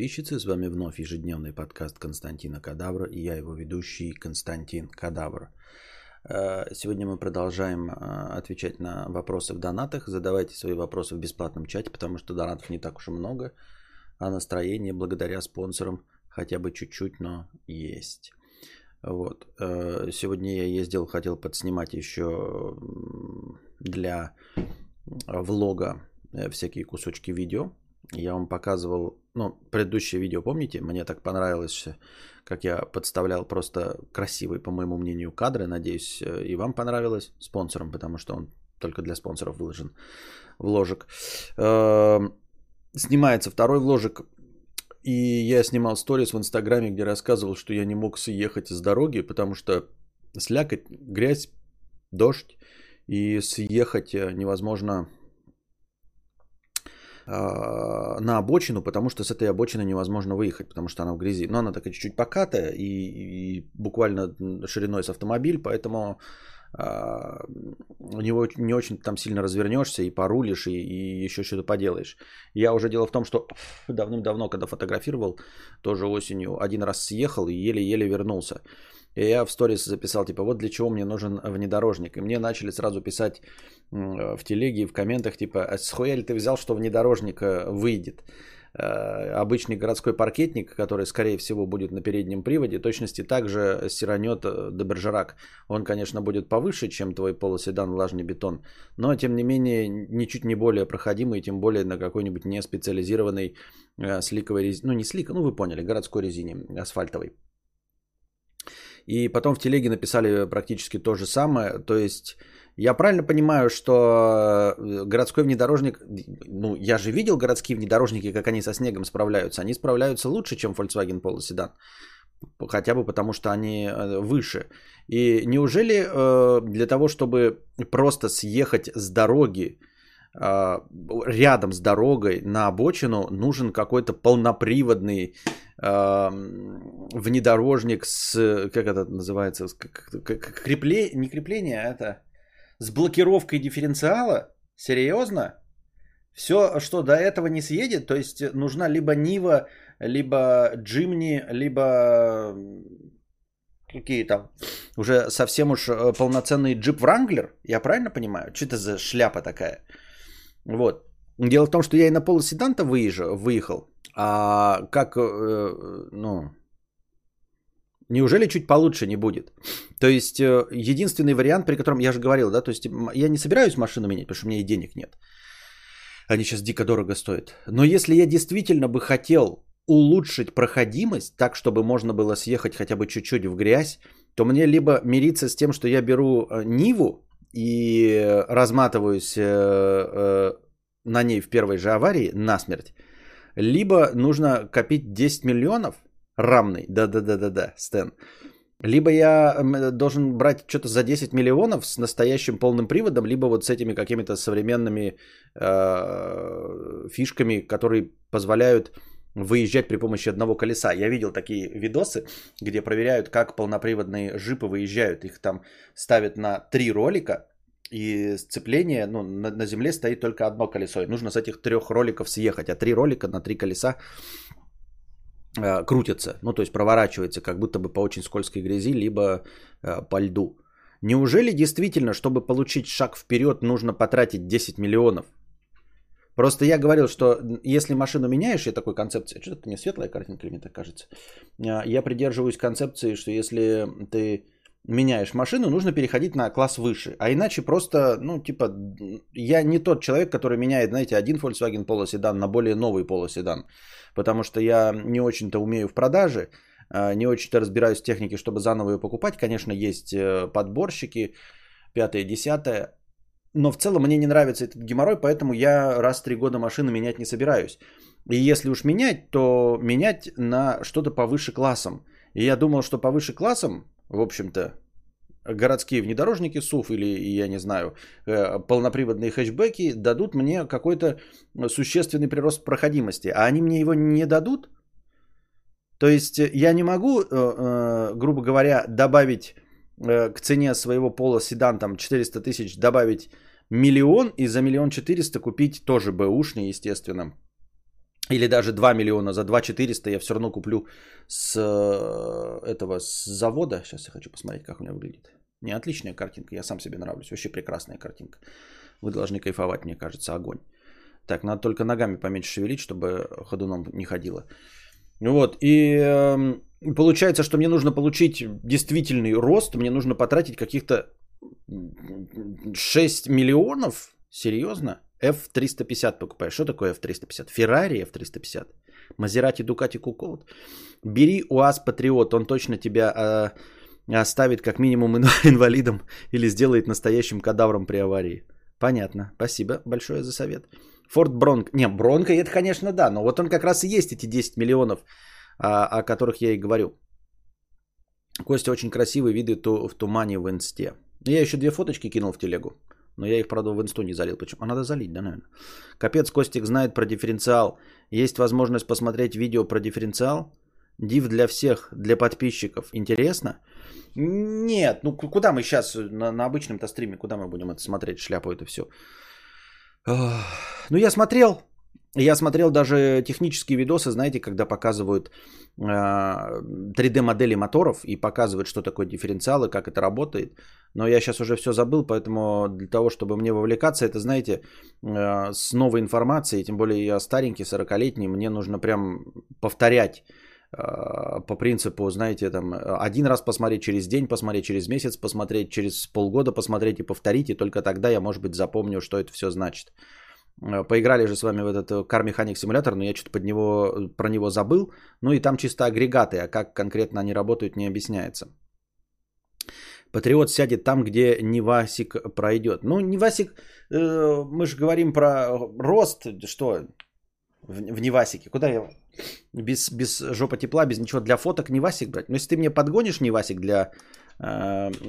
Подписчицы, с вами вновь ежедневный подкаст Константина Кадавра и я его ведущий Константин Кадавра. Сегодня мы продолжаем отвечать на вопросы в донатах. Задавайте свои вопросы в бесплатном чате, потому что донатов не так уж и много, а настроение благодаря спонсорам хотя бы чуть-чуть, но есть. Вот. Сегодня я ездил, хотел подснимать еще для влога всякие кусочки видео. Я вам показывал, предыдущее видео, помните? Мне так понравилось, как я подставлял просто красивые, по моему мнению, кадры. Надеюсь, и вам понравилось, спонсорам, потому что он только для спонсоров выложен вложик. Снимается второй вложик. И я снимал сторис в Инстаграме, где рассказывал, что я не мог съехать с дороги, потому что слякоть, грязь, дождь. И съехать невозможно на обочину, потому что с этой обочины невозможно выехать, потому что она в грязи. Но она такая чуть-чуть покатая и буквально шириной с автомобиль, поэтому у него не очень там сильно развернешься и порулишь, и еще что-то поделаешь. Я уже дело в том, что давным-давно, когда фотографировал, тоже осенью, один раз съехал и еле-еле вернулся. И я в сторис записал, вот для чего мне нужен внедорожник. И мне начали сразу писать в телеге и в комментах, а схуя ли ты взял, что внедорожник выйдет? Обычный городской паркетник, который, скорее всего, будет на переднем приводе, точности также сиранет де Бержерак. Он, конечно, будет повыше, чем твой полоседан влажный бетон, но, тем не менее, ничуть не более проходимый, тем более на какой-нибудь неспециализированной сликовой резине. Ну, не слик, вы поняли, городской резине, асфальтовой. И потом в телеге написали практически то же самое. То есть я правильно понимаю, что городской внедорожник... я же видел городские внедорожники, как они со снегом справляются. Они справляются лучше, чем Volkswagen Polo седан. Хотя бы потому, что они выше. И неужели для того, чтобы просто съехать с дороги, рядом с дорогой на обочину нужен какой-то полноприводный внедорожник с, как это называется, не крепление, а это с блокировкой дифференциала? Серьезно? Все, что до этого не съедет, то есть нужна либо Нива, либо Джимни, либо какие там уже совсем уж полноценный Jeep Wrangler, я правильно понимаю? Что это за шляпа такая? Вот. Дело в том, что я и на полоседан-то выехал. А как, неужели чуть получше не будет? То есть, единственный вариант, при котором, я же говорил, да, то есть, я не собираюсь машину менять, потому что у меня и денег нет. Они сейчас дико дорого стоят. Но если я действительно бы хотел улучшить проходимость, так, чтобы можно было съехать хотя бы чуть-чуть в грязь, то мне либо мириться с тем, что я беру Ниву, и разматываюсь на ней в первой же аварии насмерть, либо нужно копить 10 миллионов рамный, Стэн, либо я должен брать что-то за 10 миллионов с настоящим полным приводом, либо вот с этими какими-то современными фишками, которые позволяют выезжать при помощи одного колеса. Я видел такие видосы, где проверяют, как полноприводные джипы выезжают. Их там ставят на 3 ролика, и сцепление, на земле стоит только одно колесо. И нужно с этих 3 роликов съехать, а 3 ролика на 3 колеса крутятся. То есть проворачивается, как будто бы по очень скользкой грязи, либо по льду. Неужели действительно, чтобы получить шаг вперед, нужно потратить 10 миллионов? Просто я говорил, что если машину меняешь, я такой концепции, что-то мне светлая картинка, мне так кажется, я придерживаюсь концепции, что если ты меняешь машину, нужно переходить на класс выше. А иначе просто, я не тот человек, который меняет, один Volkswagen Polo седан на более новый Polo седан. Потому что я не очень-то умею в продаже, не очень-то разбираюсь в технике, чтобы заново ее покупать. Конечно, есть подборщики, 5-е, 10-е. Но в целом мне не нравится этот геморрой, поэтому я раз в 3 года машину менять не собираюсь. И если уж менять, то менять на что-то повыше классом. И я думал, что повыше классом, в общем-то, городские внедорожники, СУВ или, я не знаю, полноприводные хэтчбеки дадут мне какой-то существенный прирост проходимости. А они мне его не дадут. То есть я не могу, грубо говоря, добавить к цене своего Polo седан там 400 тысяч добавить миллион и за 1 400 000 купить тоже бэушный, естественно, или даже 2 миллиона за 2400 я все равно куплю с этого с завода. Сейчас я хочу посмотреть, как у меня выглядит. Не, отличная картинка, я сам себе нравлюсь. Вообще прекрасная картинка. Вы должны кайфовать, мне кажется, огонь. Так, надо только ногами поменьше шевелить, чтобы ходуном не ходило. Вот, и получается, что мне нужно получить действительный рост, мне нужно потратить каких-то 6 миллионов, серьезно? F-350 покупаешь. Что такое F-350? Феррари F-350? Мазерати, Дукати, Куколд? Бери УАЗ Патриот, он точно тебя оставит как минимум инвалидом или сделает настоящим кадавром при аварии. Понятно, спасибо большое за совет. Форд Бронко. Не, Бронко это, конечно, да, но вот он как раз и есть эти 10 миллионов, о которых я и говорю. Костя, очень красивые виды в тумане в инсте. Я еще 2 фоточки кинул в телегу, но я их, правда, в инсту не залил. Почему? А надо залить, да, наверное. Капец, Костик знает про дифференциал. Есть возможность посмотреть видео про дифференциал? Див для всех, для подписчиков. Интересно? Нет, ну куда мы сейчас на обычном-то стриме, куда мы будем это смотреть, шляпу это все? Ну, я смотрел даже технические видосы, знаете, когда показывают 3D-модели моторов и показывают, что такое дифференциал и как это работает. Но я сейчас уже все забыл, поэтому для того, чтобы мне вовлекаться, это, знаете, с новой информацией, тем более я старенький, 40-летний, мне нужно прям повторять по принципу, знаете, там один раз посмотреть, через день посмотреть, через месяц посмотреть, через полгода посмотреть и повторить, и только тогда я, может быть, запомню, что это все значит. Поиграли же с вами в этот Car Mechanic Simulator, но я что-то про него забыл. Ну и там чисто агрегаты, а как конкретно они работают, не объясняется. Патриот сядет там, где Нивасик пройдет. Ну, Нивасик, мы же говорим про рост, что в Нивасике. Куда я без жопа тепла, без ничего для фоток Нивасик брать? Но если ты мне подгонишь Нивасик для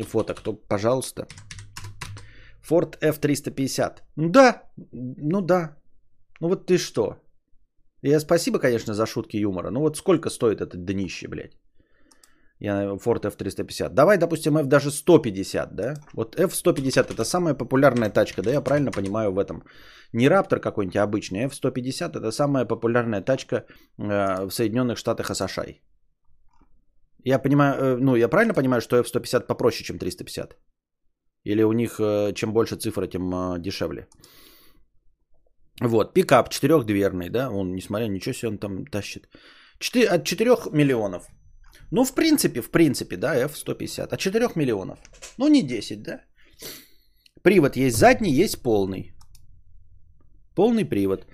фоток, то пожалуйста. Ford F-350. Ну да. Ну вот ты что? Я спасибо, конечно, за шутки юмора. Ну вот сколько стоит это днище, блядь? Я Ford F-350. Давай, допустим, F даже 150, да? Вот F-150 это самая популярная тачка, да? Я правильно понимаю в этом? Не Раптор какой-нибудь, а обычный. F-150 это самая популярная тачка в Соединенных Штатах США. Я правильно понимаю, что F-150 попроще, чем 350? Или у них чем больше цифра, тем дешевле. Вот, пикап 4-дверный, да, он, несмотря на ничего себе, он там тащит. От 4 миллионов. Ну, в принципе, да, F-150. От 4 миллионов. Ну, не 10, да. Привод есть задний, есть полный. Полный привод.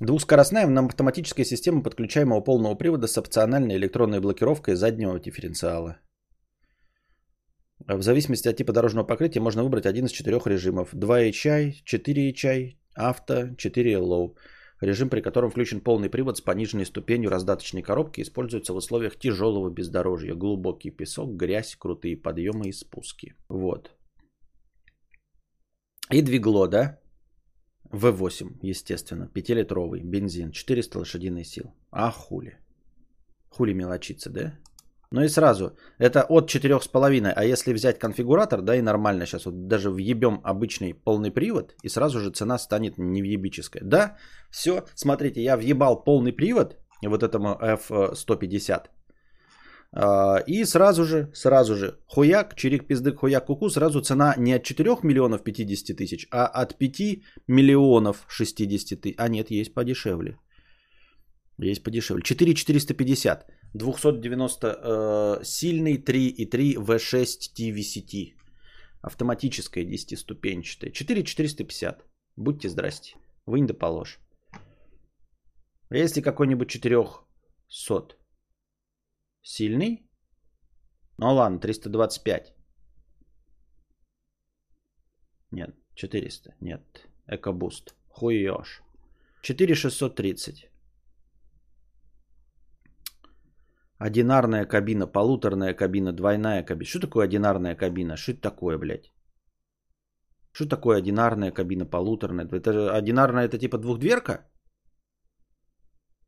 Двухскоростная автоматическая система подключаемого полного привода с опциональной электронной блокировкой заднего дифференциала. В зависимости от типа дорожного покрытия можно выбрать один из 4 режимов. 2HI, 4HI, авто, 4 low. Режим, при котором включен полный привод с пониженной ступенью раздаточной коробки, используется в условиях тяжелого бездорожья. Глубокий песок, грязь, крутые подъемы и спуски. Вот. И двигло, да? V8, естественно. 5-литровый, бензин, 400 лошадиных сил. А хули? Хули мелочиться, да? Ну и сразу, это от 4,5, а если взять конфигуратор, да, и нормально сейчас, вот даже въебем обычный полный привод, и сразу же цена станет невъебическая. Да, все, смотрите, я въебал полный привод, вот этому F-150, и сразу же, хуяк, чирик, пиздык, хуяк, куку, сразу цена не от 4 миллионов 50 тысяч, а от 5 миллионов 60 тысяч, а нет, есть подешевле. 4,450. 290 сильный 3,3 V6 TVCT. Автоматическая 10-ступенчатая. 4,450. Будьте здрасте. Вынь да положь. Если какой-нибудь 400 сильный. Ну ладно, 325. Нет, 400. Нет, Экобуст. Хуёж. 4,630. Одинарная кабина, полуторная кабина, двойная кабина. Что такое одинарная кабина? Что это такое, блядь? Что такое одинарная кабина, полуторная? Это одинарная, это типа двухдверка?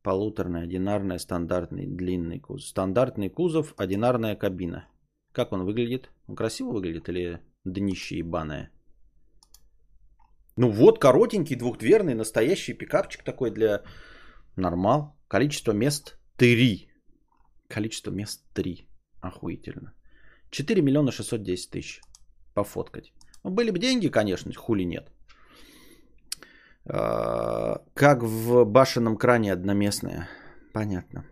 Полуторная, одинарная, стандартный, длинный кузов. Стандартный кузов, одинарная кабина. Как он выглядит? Он красиво выглядит или днище ебаное? Ну вот, коротенький, двухдверный, настоящий пикапчик такой для Нормал. Количество мест 3. Количество мест 3. Охуительно. 4 миллиона 610 тысяч. Пофоткать. Ну, были бы деньги, конечно, хули нет. Как в башенном кране одноместное. Понятно.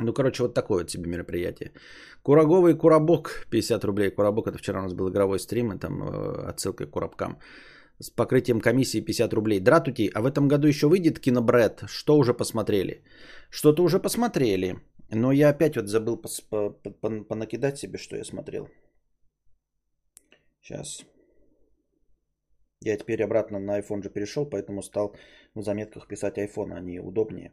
Ну, короче, вот такое вот себе мероприятие. Кураговый Курабок. 50 рублей. Курабок — это вчера у нас был игровой стрим. И там отсылка к Курабкам. С покрытием комиссии 50 рублей. Дратути. А в этом году еще выйдет Кинобред. Что уже посмотрели? Что-то уже посмотрели. Но я опять вот забыл понакидать себе, что я смотрел. Сейчас. Я теперь обратно на iPhone же перешел, поэтому стал в заметках писать iPhone. Они удобнее.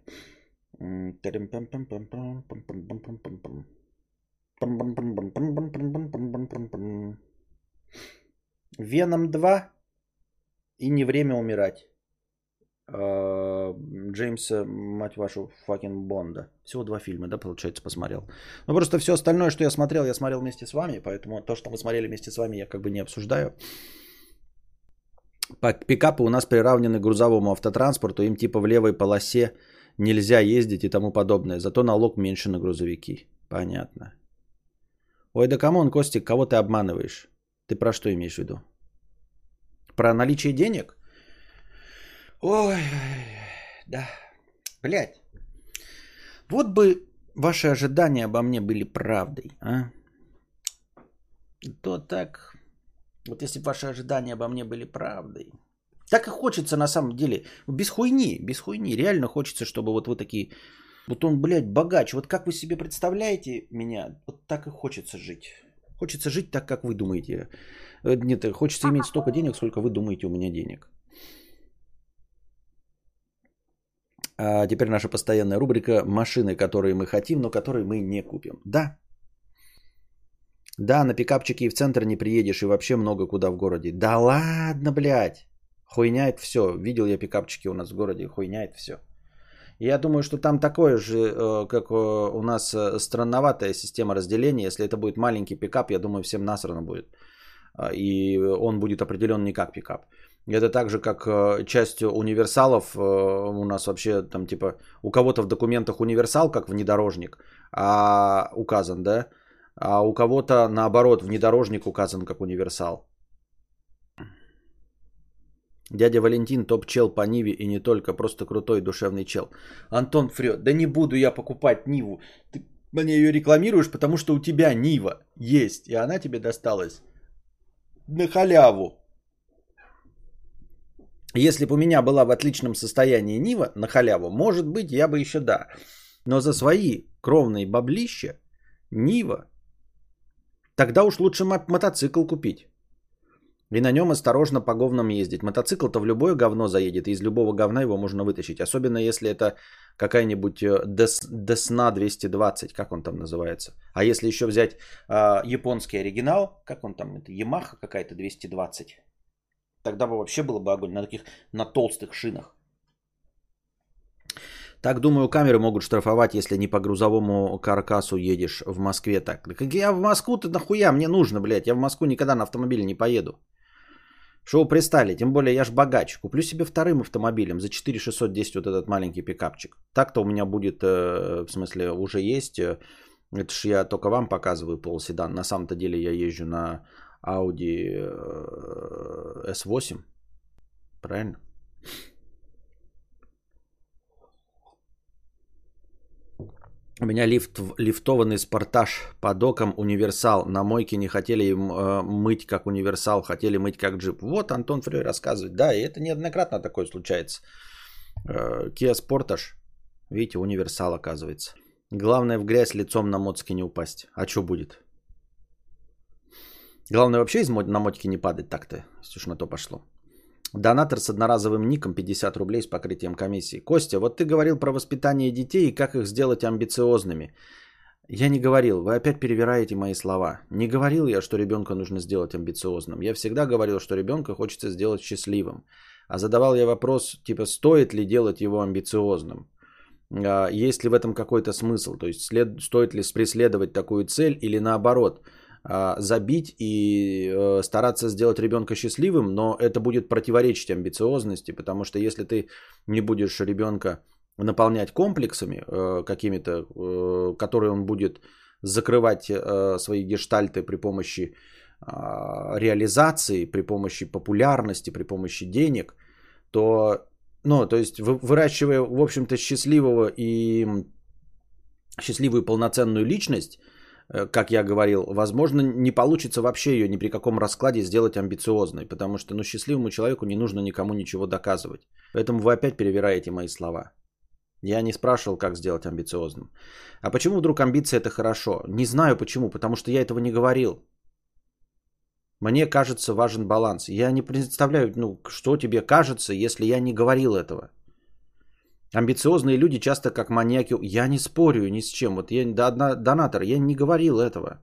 Веном 2 и не время умирать. Джеймса, мать вашу, факин Бонда. Всего 2 фильма, да, получается, посмотрел. Ну, просто все остальное, что я смотрел вместе с вами. Поэтому то, что мы смотрели вместе с вами, я как бы не обсуждаю. Пикапы у нас приравнены к грузовому автотранспорту. Им типа в левой полосе нельзя ездить и тому подобное. Зато налог меньше на грузовики. Понятно. Ой, да камон, Костик, кого ты обманываешь? Ты про что имеешь в виду? Про наличие денег? Ой, да. Блядь. Вот бы ваши ожидания обо мне были правдой, а? То так. Вот если бы ваши ожидания обо мне были правдой. Так и хочется на самом деле. Без хуйни, без хуйни. Реально хочется, чтобы вот вы такие... Вот он, блядь, богач. Вот как вы себе представляете меня, вот так и хочется жить. Хочется жить так, как вы думаете. Нет, хочется иметь столько денег, сколько вы думаете у меня денег. А теперь наша постоянная рубрика «Машины, которые мы хотим, но которые мы не купим». Да. Да, на пикапчике и в центр не приедешь, и вообще много куда в городе. Да ладно, блядь. Хуйня это все. Видел я пикапчики у нас в городе, хуйня это все. Я думаю, что там такое же, как у нас, странноватая система разделения. Если это будет маленький пикап, я думаю, всем насрано будет. И он будет определен не как пикап. Это так же, как часть универсалов у нас вообще там типа у кого-то в документах универсал как внедорожник указан, да? А у кого-то наоборот внедорожник указан как универсал. Дядя Валентин топ-чел по Ниве и не только, просто крутой душевный чел. Антон Фрё, да не буду я покупать Ниву. Ты мне ее рекламируешь, потому что у тебя Нива есть, и она тебе досталась на халяву. Если бы у меня была в отличном состоянии Нива на халяву, может быть, я бы еще да. Но за свои кровные баблища Нива, тогда уж лучше мотоцикл купить. И на нем осторожно по говнам ездить. Мотоцикл-то в любое говно заедет, и из любого говна его можно вытащить. Особенно если это какая-нибудь Десна 220, как он там называется. А если еще взять японский оригинал, как он там, это Ямаха какая-то 220. Тогда бы вообще было бы огонь на таких, на толстых шинах. Так, думаю, камеры могут штрафовать, если не по грузовому каркасу едешь в Москве так. Я в Москву-то нахуя мне нужно, блядь? Я в Москву никогда на автомобиле не поеду. Шо вы пристали? Тем более я ж богач. Куплю себе вторым автомобилем за 4610 вот этот маленький пикапчик. Так-то у меня будет, в смысле, уже есть. Это ж я только вам показываю полседан. На самом-то деле я езжу на... Audi S8. Правильно? У меня лифтованный Спартаж по докам универсал. На мойке не хотели им мыть как универсал, хотели мыть как джип. Вот Антон Фрей рассказывает. Да, и это неоднократно такое случается. Kia Sportage. Видите, универсал оказывается. Главное в грязь лицом на моцке не упасть. А что будет? Главное вообще из на мотики не падать так-то, если уж на то пошло. Донатор с одноразовым ником 50 рублей с покрытием комиссии. Костя, вот ты говорил про воспитание детей и как их сделать амбициозными. Я не говорил, вы опять перевираете мои слова. Не говорил я, что ребенка нужно сделать амбициозным. Я всегда говорил, что ребенка хочется сделать счастливым. А задавал я вопрос, типа, стоит ли делать его амбициозным? Есть ли в этом какой-то смысл? То есть стоит ли преследовать такую цель или наоборот? забить и стараться сделать ребенка счастливым, но это будет противоречить амбициозности, потому что если ты не будешь ребенка наполнять комплексами какими-то, которые он будет закрывать свои гештальты при помощи реализации, при помощи популярности, при помощи денег, то, ну, то есть выращивая, в общем-то, счастливую и полноценную личность, как я говорил, возможно, не получится вообще ее ни при каком раскладе сделать амбициозной, потому что, ну, счастливому человеку не нужно никому ничего доказывать. Поэтому вы опять перевираете мои слова. Я не спрашивал, как сделать амбициозным. А почему вдруг амбиция это хорошо? Не знаю почему, потому что я этого не говорил. Мне кажется, важен баланс. Я не представляю, ну, что тебе кажется, если я не говорил этого. Амбициозные люди часто как маньяки. Я не спорю ни с чем. Вот я донатор, я не говорил этого.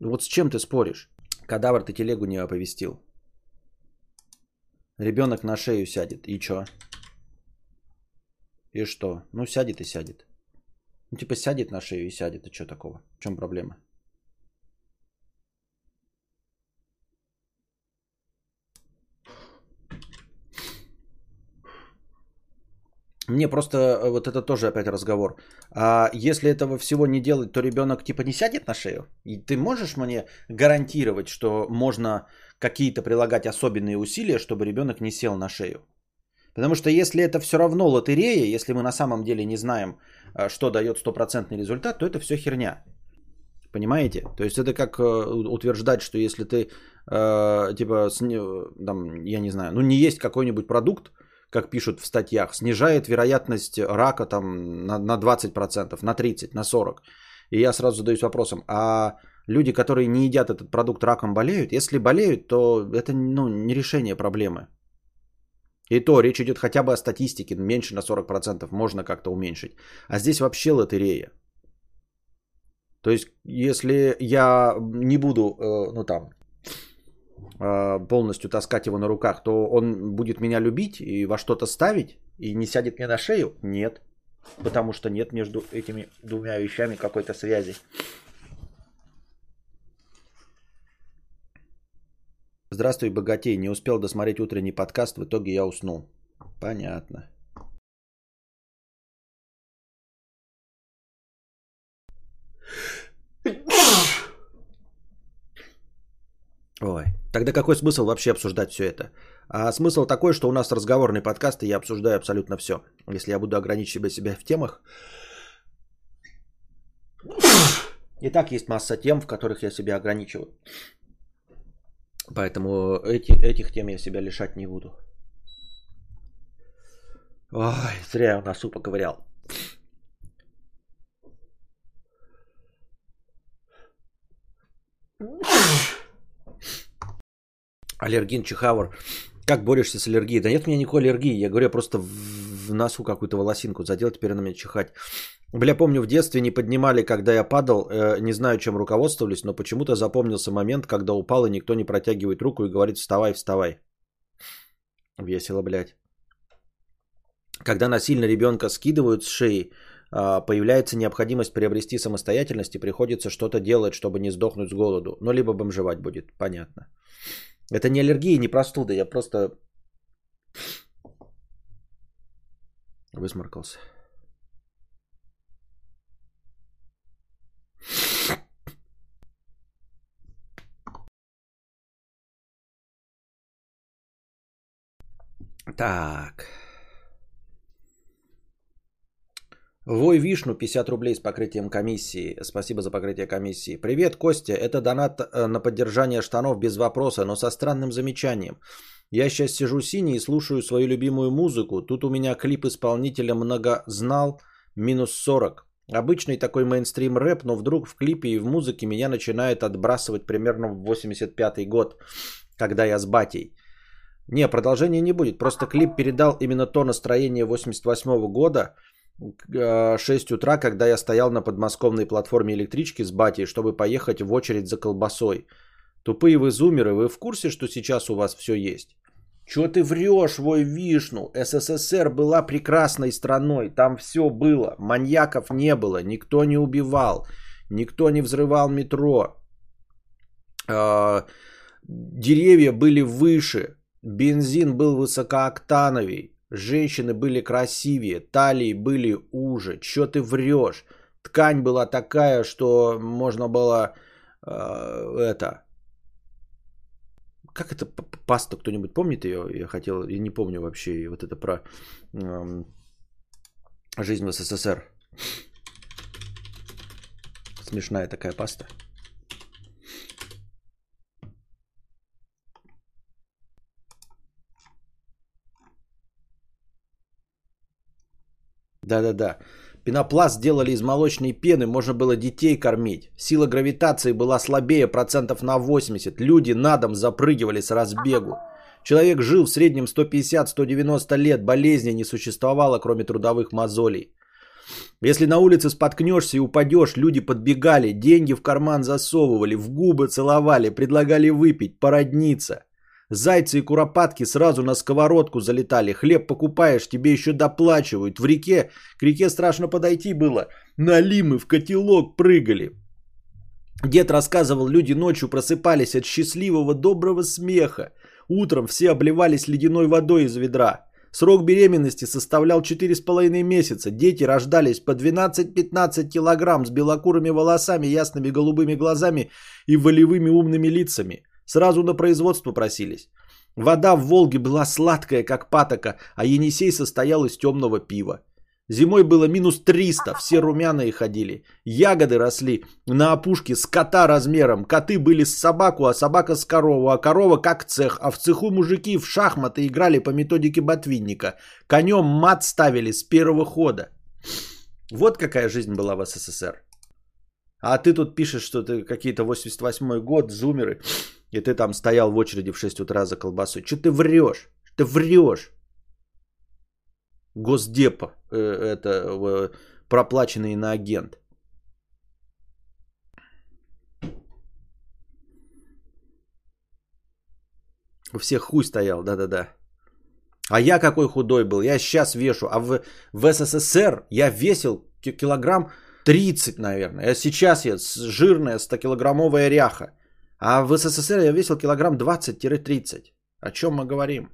Вот с чем ты споришь? Кадавр, ты телегу не оповестил. Ребенок на шею сядет. И чё? И что? Ну, сядет и сядет. Ну, типа сядет на шею и сядет. А чё такого? В чём проблема? Мне просто вот это тоже опять разговор. А если этого всего не делать, то ребенок типа не сядет на шею? И ты можешь мне гарантировать, что можно какие-то прилагать особенные усилия, чтобы ребенок не сел на шею? Потому что если это все равно лотерея, если мы на самом деле не знаем, что дает стопроцентный результат, то это все херня. Понимаете? То есть это как утверждать, что если ты, типа, там, я не знаю, ну не есть какой-нибудь продукт, как пишут в статьях, снижает вероятность рака там, на 20%, на 30%, на 40%. И я сразу задаюсь вопросом, а люди, которые не едят этот продукт, раком болеют? Если болеют, то это, ну, не решение проблемы. И то речь идет хотя бы о статистике, меньше на 40% можно как-то уменьшить. А здесь вообще лотерея. То есть, если я не буду, ну там, полностью таскать его на руках, то он будет меня любить и во что-то ставить и не сядет мне на шею? Нет. Потому что нет между этими двумя вещами какой-то связи. Здравствуй, богатей. Не успел досмотреть утренний подкаст, в итоге я уснул. Понятно. Ой, тогда какой смысл вообще обсуждать все это? А смысл такой, что у нас разговорный подкаст, и я обсуждаю абсолютно все. Если я буду ограничивать себя в темах. И так есть масса тем, в которых я себя ограничиваю. Поэтому этих тем я себя лишать не буду. Ой, зря я носу поковырял. Аллерген, чихавр. Как борешься с аллергией? Да нет у меня никакой аллергии. Я говорю, я просто в носу какую-то волосинку задел, теперь на меня чихать. Бля, помню, в детстве не поднимали, когда я падал. Не знаю, чем руководствовались, но почему-то запомнился момент, когда упал, и никто не протягивает руку и говорит «вставай, вставай». Весело, блядь. Когда насильно ребенка скидывают с шеи, появляется необходимость приобрести самостоятельность, и приходится что-то делать, чтобы не сдохнуть с голоду. Ну, либо бомжевать будет, понятно. Это не аллергия, не простуда, я просто высморкался. Так. Вой Вишну, 50 рублей с покрытием комиссии. Спасибо за покрытие комиссии. Привет, Костя. Это донат на поддержание штанов без вопроса, но со странным замечанием. Я сейчас сижу синий и слушаю свою любимую музыку. Тут у меня клип исполнителя Многознал -40. Обычный такой мейнстрим рэп, но вдруг в клипе и в музыке меня начинает отбрасывать примерно в 85-й год, когда я с батей. Не, продолжения не будет. Просто клип передал именно то настроение 88-го года, 6 утра, когда я стоял на подмосковной платформе электрички с батей, чтобы поехать в очередь за колбасой. Тупые вы зумеры, вы в курсе, что сейчас у вас все есть? Чё ты врёшь, Вой Вишну? СССР была прекрасной страной, там всё было, маньяков не было, никто не убивал, никто не взрывал метро. деревья были выше, бензин был высокооктановый, женщины были красивее, талии были уже, чё ты врёшь? Ткань была такая, что можно было это... Как это паста, кто-нибудь помнит ее? Я хотел, я не помню вообще. Вот это про жизнь в СССР. Смешная такая паста. Да-да-да. Пенопласт делали из молочной пены, можно было детей кормить. Сила гравитации была слабее процентов на 80. Люди на дом запрыгивали с разбегу. Человек жил в среднем 150-190 лет, болезни не существовало, кроме трудовых мозолей. Если на улице споткнешься и упадешь, люди подбегали, деньги в карман засовывали, в губы целовали, предлагали выпить, породниться. Зайцы и куропатки сразу на сковородку залетали. Хлеб покупаешь, тебе еще доплачивают. В реке, к реке страшно подойти было. Налимы в котелок прыгали. Дед рассказывал, люди ночью просыпались от счастливого доброго смеха. Утром все обливались ледяной водой из ведра. Срок беременности составлял 4,5 месяца. Дети рождались по 12-15 килограмм с белокурыми волосами, ясными голубыми глазами и волевыми умными лицами. Сразу на производство просились. Вода в Волге была сладкая, как патока, а Енисей состоял из темного пива. Зимой было минус 300, все румяные ходили. Ягоды росли на опушке с кота размером. Коты были с собаку, а собака с корову, а корова как цех. А в цеху мужики в шахматы играли по методике Ботвинника. Конем мат ставили с первого хода. Вот какая жизнь была в СССР. А ты тут пишешь, что ты какие-то 88-й год, зумеры... И ты там стоял в очереди в 6 утра за колбасой. Че ты врешь? Ты врешь. Госдеп, проплаченный иноагент. У всех хуй стоял, да-да-да. А я какой худой был, я сейчас вешу. А в СССР я весил килограмм 30, наверное. А сейчас я жирная 100-килограммовая ряха. А в СССР я весил килограмм 20-30. О чем мы говорим?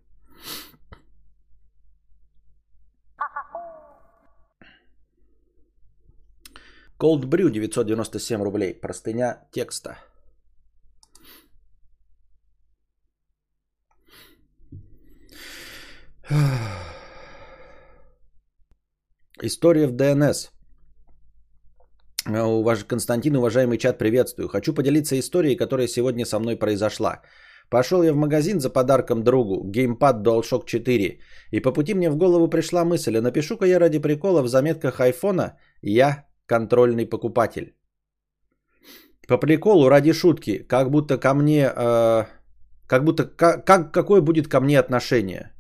Cold Brew 997 рублей. Простыня текста. История в ДНС. Константин, уважаемый чат, приветствую. Хочу поделиться историей, которая сегодня со мной произошла. Пошел я в магазин за подарком другу, геймпад DualShock 4. И по пути мне в голову пришла мысль, а напишу-ка я ради прикола в заметках айфона «Я контрольный покупатель». По приколу, ради шутки, как будто ко мне... какое будет ко мне отношение?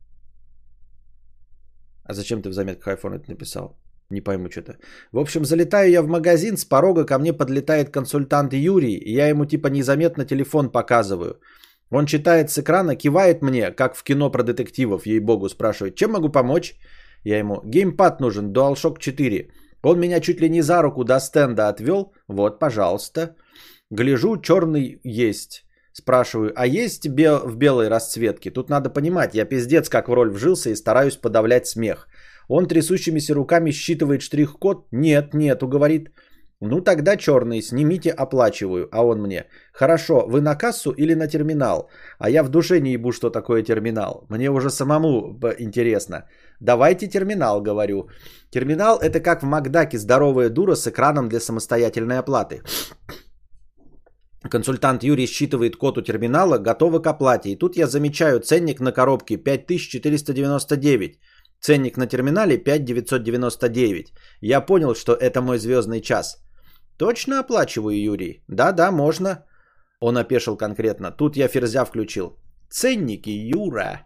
А зачем ты в заметках айфона это написал? Не пойму что-то. В общем, залетаю я в магазин, с порога ко мне подлетает консультант Юрий, и я ему типа незаметно телефон показываю. Он читает с экрана, кивает мне, как в кино про детективов, ей-богу, спрашивает, чем могу помочь? Я ему, геймпад нужен, DualShock 4. Он меня чуть ли не за руку до стенда отвел, вот, пожалуйста. Гляжу, черный есть. Спрашиваю, а есть в белой расцветке? Тут надо понимать, я пиздец как в роль вжился и стараюсь подавлять смех. Он трясущимися руками считывает штрих-код. Нет, нету, говорит. Ну тогда черный, снимите, оплачиваю. А он мне. Хорошо, вы на кассу или на терминал? А я в душе не ебу, что такое терминал. Мне уже самому интересно. Давайте терминал, говорю. Терминал это как в Макдаке здоровая дура с экраном для самостоятельной оплаты. Консультант Юрий считывает код у терминала, готовы к оплате. И тут я замечаю ценник на коробке 5499. Ценник на терминале 5999. Я понял, что это мой звездный час. Точно оплачиваю, Юрий? Да, можно. Он опешил конкретно. Тут я ферзя включил. Ценники, Юра.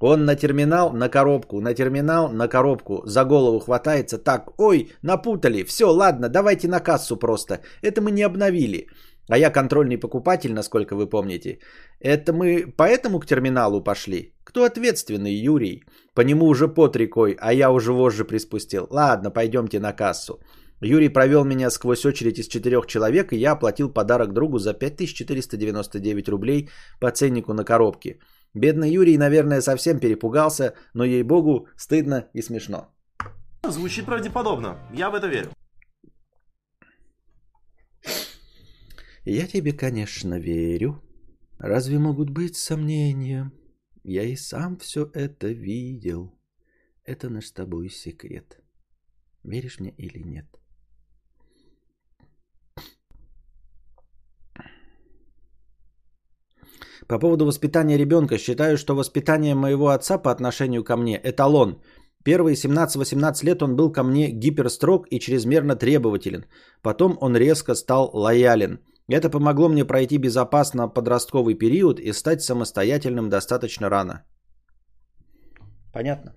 Он на терминал, на коробку, на терминал, на коробку. За голову хватается. Так, ой, напутали. Все, ладно, давайте на кассу просто. Это мы не обновили. А я контрольный покупатель, насколько вы помните. Это мы поэтому к терминалу пошли? Кто ответственный, Юрий? По нему уже под рекой, а я уже вожжи приспустил. Ладно, пойдемте на кассу. Юрий провел меня сквозь очередь из 4 человек, и я оплатил подарок другу за 5499 рублей по ценнику на коробки. Бедный Юрий, наверное, совсем перепугался, но, ей-богу, стыдно и смешно. Звучит правдеподобно. Я в это верю. Я тебе, конечно, верю. Разве могут быть сомнения? Я и сам все это видел. Это наш с тобой секрет. Веришь мне или нет? По поводу воспитания ребенка. Считаю, что воспитание моего отца по отношению ко мне – эталон. Первые 17-18 лет он был ко мне гиперстрог и чрезмерно требователен. Потом он резко стал лоялен. Это помогло мне пройти безопасно подростковый период и стать самостоятельным достаточно рано. Понятно.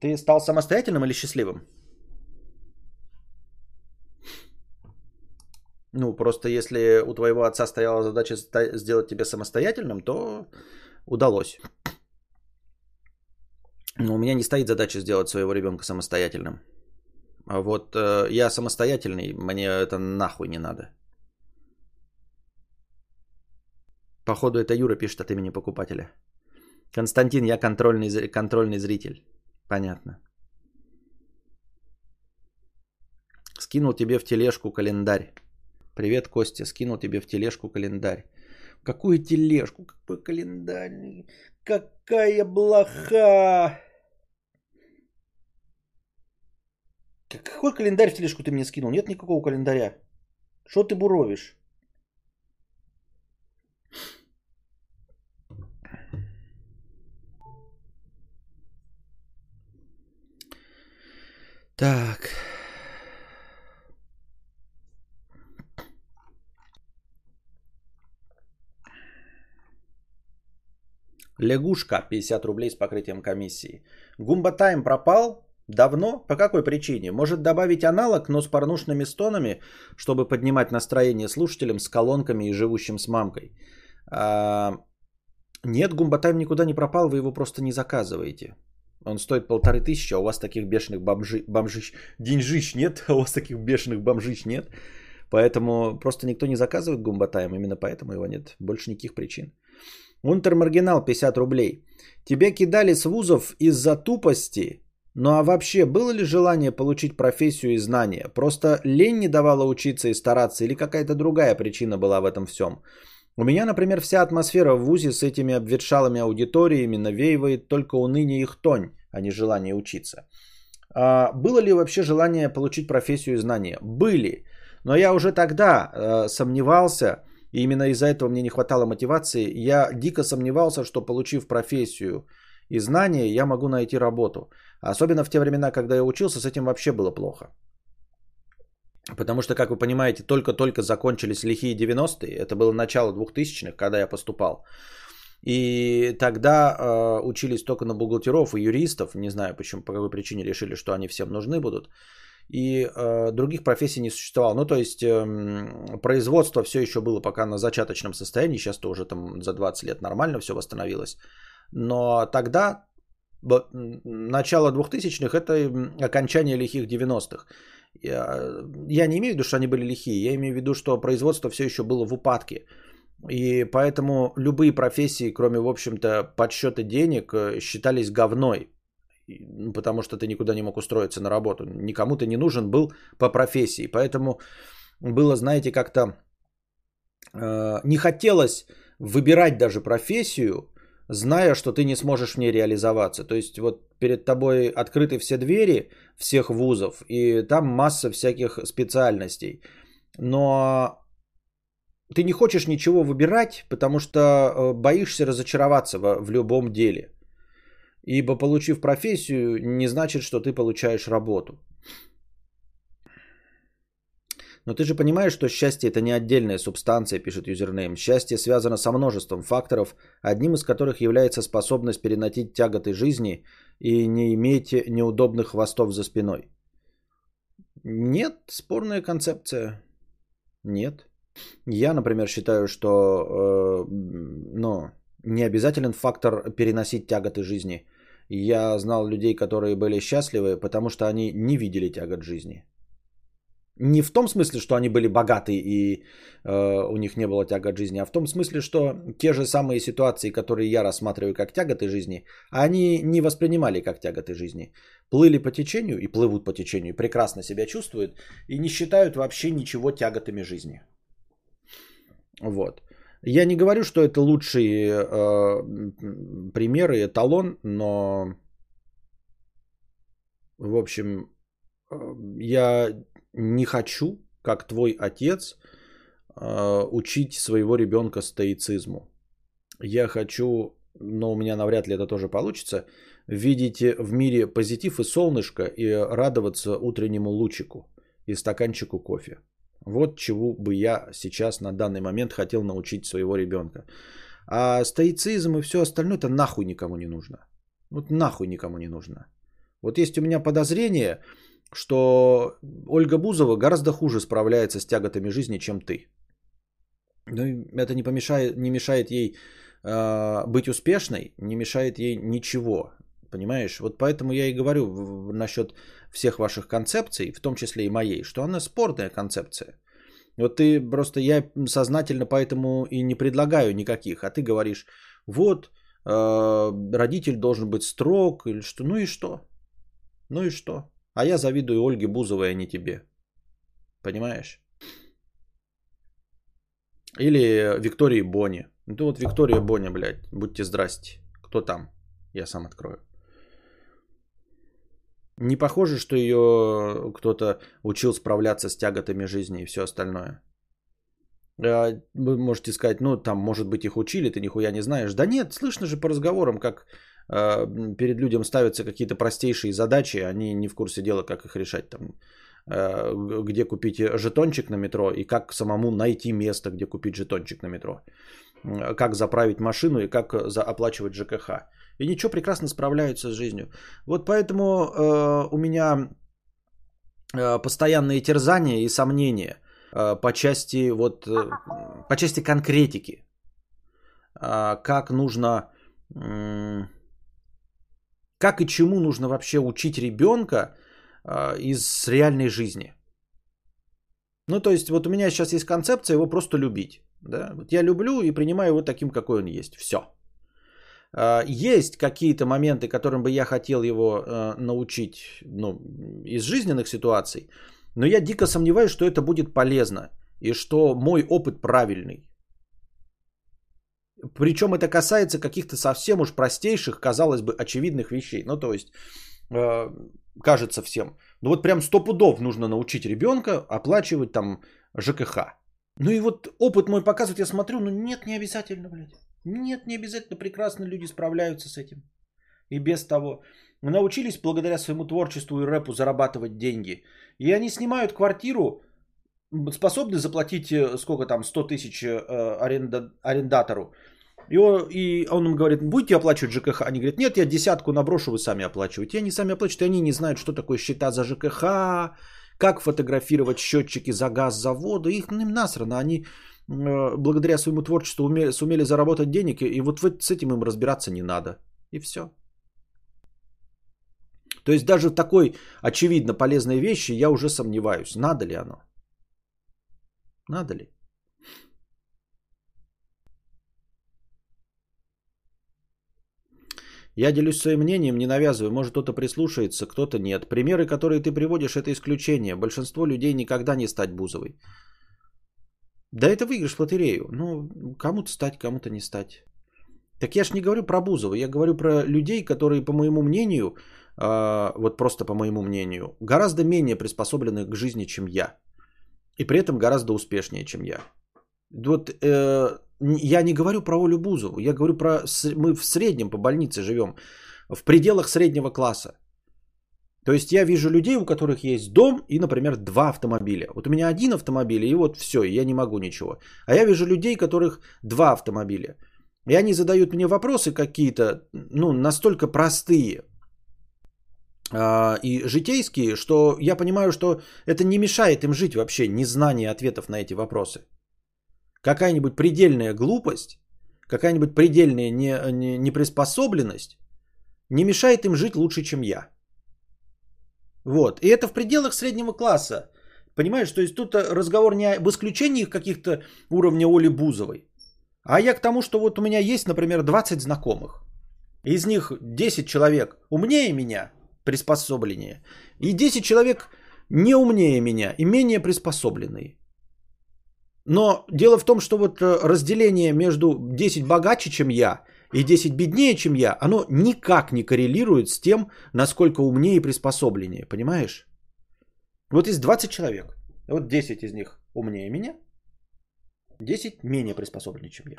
Ты стал самостоятельным или счастливым? Ну, просто если у твоего отца стояла задача сделать тебя самостоятельным, то удалось. Но у меня не стоит задача сделать своего ребенка самостоятельным. Вот я самостоятельный, мне это нахуй не надо. Походу, это Юра пишет от имени покупателя. Константин, я контрольный зритель. Понятно. Скинул тебе в тележку календарь. Привет, Костя. Скинул тебе в тележку календарь. Какую тележку? Какой календарь? Какая блоха! Какой календарь в тележку ты мне скинул? Нет никакого календаря. Что ты буровишь? Так. Лягушка, 50 рублей с покрытием комиссии. Гумба Тайм пропал? Давно? По какой причине? Может добавить аналог, но с порнушными стонами, чтобы поднимать настроение слушателям с колонками и живущим с мамкой? Нет, Гумба Тайм никуда не пропал, вы его просто не заказываете. Он стоит 1500, а у вас таких бешеных деньжищ нет, а у вас таких бешеных бомжищ нет. Поэтому просто никто не заказывает Гумба Тайм, именно поэтому его нет. Больше никаких причин. Унтермаргинал, 50 рублей. Тебя кидали с вузов из-за тупости... Ну а вообще, было ли желание получить профессию и знания? Просто лень не давала учиться и стараться, или какая-то другая причина была в этом всем? У меня, например, вся атмосфера в вузе с этими обветшалыми аудиториями навеивает только уныние и хтонь, а не желание учиться. А было ли вообще желание получить профессию и знания? Были. Но я уже тогда сомневался, и именно из-за этого мне не хватало мотивации. Я дико сомневался, что, получив профессию и знания, я могу найти работу. Особенно в те времена, когда я учился, с этим вообще было плохо. Потому что, как вы понимаете, только-только закончились лихие 90-е. Это было начало 2000-х, когда я поступал. И тогда учились только на бухгалтеров и юристов. Не знаю, почему, по какой причине решили, что они всем нужны будут. И других профессий не существовало. Ну, то есть, производство все еще было пока на зачаточном состоянии. Сейчас-то уже там за 20 лет нормально все восстановилось. Но тогда, начало 2000-х, это окончание лихих 90-х. Я не имею в виду, что они были лихие. Я имею в виду, что производство все еще было в упадке. И поэтому любые профессии, кроме, в общем-то, подсчета денег, считались говной. Потому что ты никуда не мог устроиться на работу. Никому ты не нужен был по профессии. Поэтому было, знаете, как-то... не хотелось выбирать даже профессию, зная, что ты не сможешь в ней реализоваться. То есть вот перед тобой открыты все двери всех вузов, и там масса всяких специальностей. Но ты не хочешь ничего выбирать, потому что боишься разочароваться в любом деле. Ибо получив профессию, не значит, что ты получаешь работу. Но ты же понимаешь, что счастье – это не отдельная субстанция, пишет юзернейм. Счастье связано со множеством факторов, одним из которых является способность переносить тяготы жизни и не иметь неудобных хвостов за спиной. Нет, спорная концепция. Нет. Я, например, считаю, что не обязателен фактор переносить тяготы жизни. И я знал людей, которые были счастливы, потому что они не видели тягот жизни. Не в том смысле, что они были богаты и у них не было тягот жизни, а в том смысле, что те же самые ситуации, которые я рассматриваю как тяготы жизни, они не воспринимали как тяготы жизни. Плыли по течению и плывут по течению, прекрасно себя чувствуют и не считают вообще ничего тяготами жизни. Вот. Я не говорю, что это лучшие примеры, эталон, но, в общем, я не хочу, как твой отец, учить своего ребенка стоицизму. Я хочу, но у меня навряд ли это тоже получится, видеть в мире позитив и солнышко и радоваться утреннему лучику и стаканчику кофе. Вот чего бы я сейчас на данный момент хотел научить своего ребенка. А стоицизм и все остальное, это нахуй никому не нужно. Вот нахуй никому не нужно. Вот есть у меня подозрение, что Ольга Бузова гораздо хуже справляется с тяготами жизни, чем ты. Но это не мешает ей быть успешной, не мешает ей ничего. Понимаешь? Вот поэтому я и говорю насчет всех ваших концепций, в том числе и моей, что она спорная концепция. Вот ты просто, я сознательно поэтому и не предлагаю никаких, а ты говоришь, вот, родитель должен быть строг, или что, ну и что? Ну и что? А я завидую Ольге Бузовой, а не тебе. Понимаешь? Или Виктории Боне. Ну вот Виктория Боня, блядь, будьте здрасте. Кто там? Я сам открою. Не похоже, что ее кто-то учил справляться с тяготами жизни и все остальное. Вы можете сказать, ну там, может быть, их учили, ты нихуя не знаешь. Да нет, слышно же по разговорам, как перед людям ставятся какие-то простейшие задачи, они не в курсе дела, как их решать. Там, где купить жетончик на метро и как самому найти место, где купить жетончик на метро. Как заправить машину и как оплачивать ЖКХ. И ничего, прекрасно справляются с жизнью. Вот поэтому у меня постоянные терзания и сомнения по части конкретики. Как нужно, как и чему нужно вообще учить ребенка из реальной жизни. Ну, то есть, вот у меня сейчас есть концепция его просто любить. Да? Вот я люблю и принимаю его таким, какой он есть. Все. Есть какие-то моменты, которым бы я хотел его научить, ну, из жизненных ситуаций, но я дико сомневаюсь, что это будет полезно и что мой опыт правильный. Причем это касается каких-то совсем уж простейших, казалось бы, очевидных вещей. Ну, то есть, кажется всем. Ну, вот прям 100 пудов нужно научить ребенка оплачивать там ЖКХ. Ну, и вот опыт мой показывает, я смотрю, ну, нет, не обязательно, блядь. Нет, не обязательно, прекрасно люди справляются с этим. И без того. Мы научились благодаря своему творчеству и рэпу зарабатывать деньги. И они снимают квартиру, способны заплатить, сколько там, 100 тысяч арендатору. И он им говорит, будете оплачивать ЖКХ? Они говорят, нет, я 10 наброшу, вы сами оплачиваете. И они сами оплачивают, и они не знают, что такое счета за ЖКХ, как фотографировать счетчики за газ, за воду. Их им насрано, они... благодаря своему творчеству сумели заработать денег, и вот с этим им разбираться не надо. И все. То есть даже в такой очевидно полезной вещи я уже сомневаюсь, надо ли оно. Надо ли? Я делюсь своим мнением, не навязываю, может кто-то прислушается, кто-то нет. Примеры, которые ты приводишь, это исключение. Большинство людей никогда не стать Бузовой. Да это выигрыш в лотерею. Ну, кому-то стать, кому-то не стать. Так я ж не говорю про Бузова. Я говорю про людей, которые, по моему мнению, вот просто по моему мнению, гораздо менее приспособлены к жизни, чем я. И при этом гораздо успешнее, чем я. Вот я не говорю про Олю Бузову. Я говорю про... Мы в среднем по больнице живем. В пределах среднего класса. То есть я вижу людей, у которых есть дом и, например, 2 автомобиля. Вот у меня 1 автомобиль, и вот все, я не могу ничего. А я вижу людей, у которых 2 автомобиля. И они задают мне вопросы какие-то, ну, настолько простые и житейские, что я понимаю, что это не мешает им жить вообще, незнание ответов на эти вопросы. Какая-нибудь предельная глупость, какая-нибудь предельная неприспособленность не мешает им жить лучше, чем я. Вот. И это в пределах среднего класса. Понимаешь, то есть тут разговор не об исключениях каких-то уровня Оли Бузовой. А я к тому, что вот у меня есть, например, 20 знакомых. Из них 10 человек умнее меня, приспособленнее. И 10 человек не умнее меня и менее приспособленные. Но дело в том, что вот разделение между 10 богаче, чем я, и 10 беднее, чем я, оно никак не коррелирует с тем, насколько умнее и приспособленнее. Понимаешь? Вот есть 20 человек. Вот 10 из них умнее меня, 10 менее приспособленнее, чем я.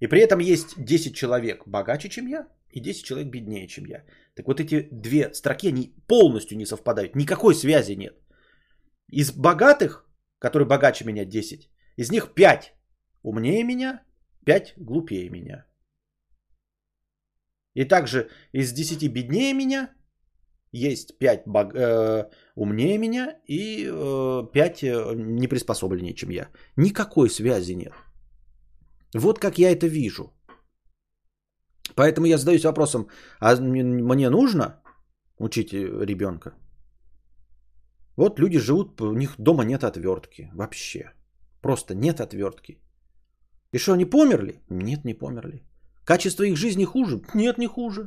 И при этом есть 10 человек богаче, чем я, и 10 человек беднее, чем я. Так вот эти две строки, они полностью не совпадают. Никакой связи нет. Из богатых, которые богаче меня, 10, из них 5 умнее меня, 5 глупее меня. И также из 10 беднее меня есть 5 умнее меня и 5 неприспособленнее, чем я. Никакой связи нет. Вот как я это вижу. Поэтому я задаюсь вопросом, а мне нужно учить ребенка? Вот люди живут, у них дома нет отвертки вообще. Просто нет отвертки. И что, они померли? Нет, не померли. Качество их жизни хуже? Нет, не хуже.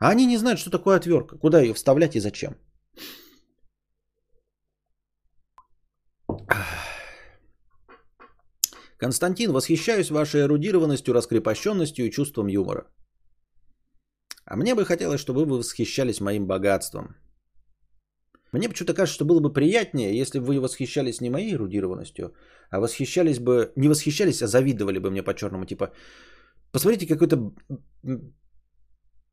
А они не знают, что такое отвертка, куда ее вставлять и зачем. Константин, восхищаюсь вашей эрудированностью, раскрепощенностью и чувством юмора. А мне бы хотелось, чтобы вы восхищались моим богатством. Мне почему-то кажется, что было бы приятнее, если бы вы восхищались не моей эрудированностью, а восхищались бы, не восхищались, а завидовали бы мне по-черному. Типа, посмотрите, какой-то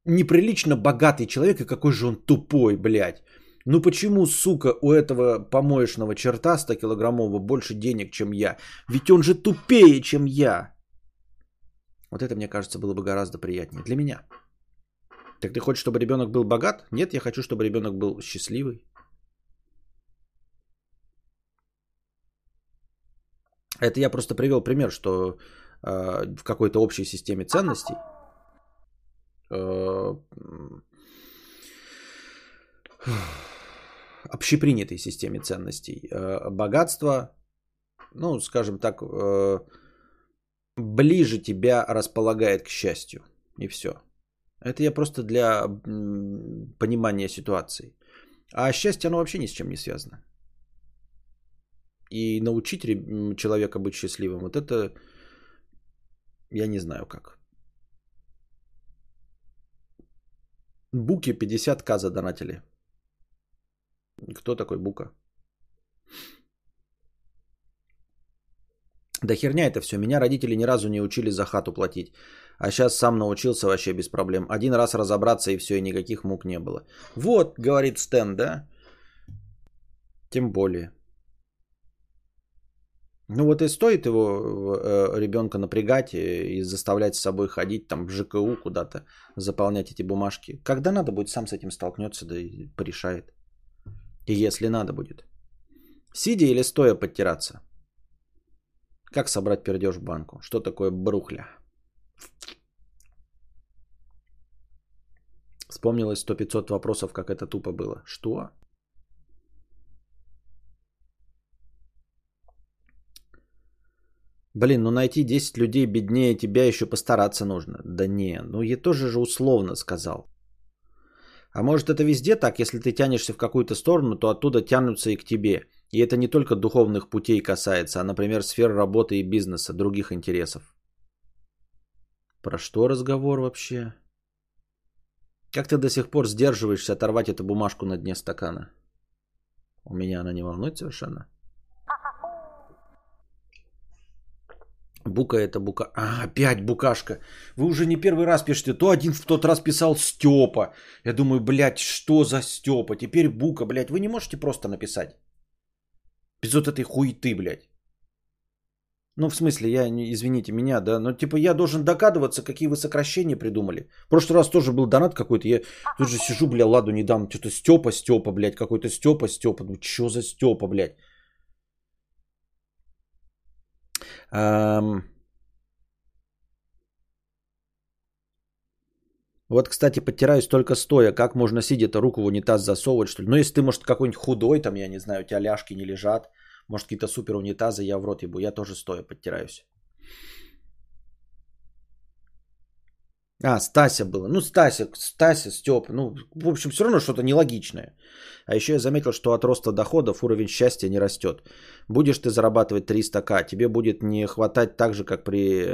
неприлично богатый человек, и какой же он тупой, блядь. Ну почему, сука, у этого помоечного черта 100-килограммового больше денег, чем я? Ведь он же тупее, чем я. Вот это, мне кажется, было бы гораздо приятнее для меня. Так ты хочешь, чтобы ребенок был богат? Нет, я хочу, чтобы ребенок был счастливый. Это я просто привел пример, что в какой-то общей системе ценностей общепринятой системе ценностей богатство, ну, скажем так, ближе тебя располагает к счастью. И все. Это я просто для понимания ситуации. А счастье, оно вообще ни с чем не связано. И научить человека быть счастливым, вот это я не знаю как. Буки 50к задонатили. Кто такой Бука? Да херня это все. Меня родители ни разу не учили за хату платить. А сейчас сам научился вообще без проблем. Один раз разобраться и все, и никаких мук не было. Вот, говорит Стэн, да? Тем более. Ну вот и стоит его ребенка напрягать и заставлять с собой ходить там в ЖКУ куда-то, заполнять эти бумажки. Когда надо будет, сам с этим столкнется, да и порешает. И если надо будет. Сидя или стоя подтираться? Как собрать пердеж в банку? Что такое брухля? Вспомнилось 100-500 вопросов, как это тупо было. Что? Блин, ну найти 10 людей беднее тебя еще постараться нужно. Да не, ну я тоже же условно сказал. А может это везде так, если ты тянешься в какую-то сторону, то оттуда тянутся и к тебе. И это не только духовных путей касается, а, например, сфер работы и бизнеса, других интересов. Про что разговор вообще? Как ты до сих пор сдерживаешься оторвать эту бумажку на дне стакана? У меня она не волнует совершенно. Бука это бука. А, опять букашка. Вы уже не первый раз пишете. То один в тот раз писал Степа. Я думаю, блядь, что за Степа? Теперь Бука, блядь. Вы не можете просто написать? Без вот этой хуеты, блядь. Ну, в смысле, извините меня, да. Но типа я должен догадываться, какие вы сокращения придумали. В прошлый раз тоже был донат какой-то. Я тут же сижу, блядь, ладу не дам. Что-то Степа, блядь. Какой-то Степа. Ну, что за Степа, блядь? Вот, кстати, подтираюсь только стоя. Как можно сидя-то руку в унитаз засовывать, что ли? Ну, если ты, может, какой-нибудь худой, там, я не знаю, у тебя ляжки не лежат. Может, какие-то супер унитазы, я в рот ебу. Я тоже стоя подтираюсь. А, Стася была. Ну, Стася, Степ. Ну, в общем, все равно что-то нелогичное. А еще я заметил, что от роста доходов уровень счастья не растет. Будешь ты зарабатывать 300к, тебе будет не хватать так же, как при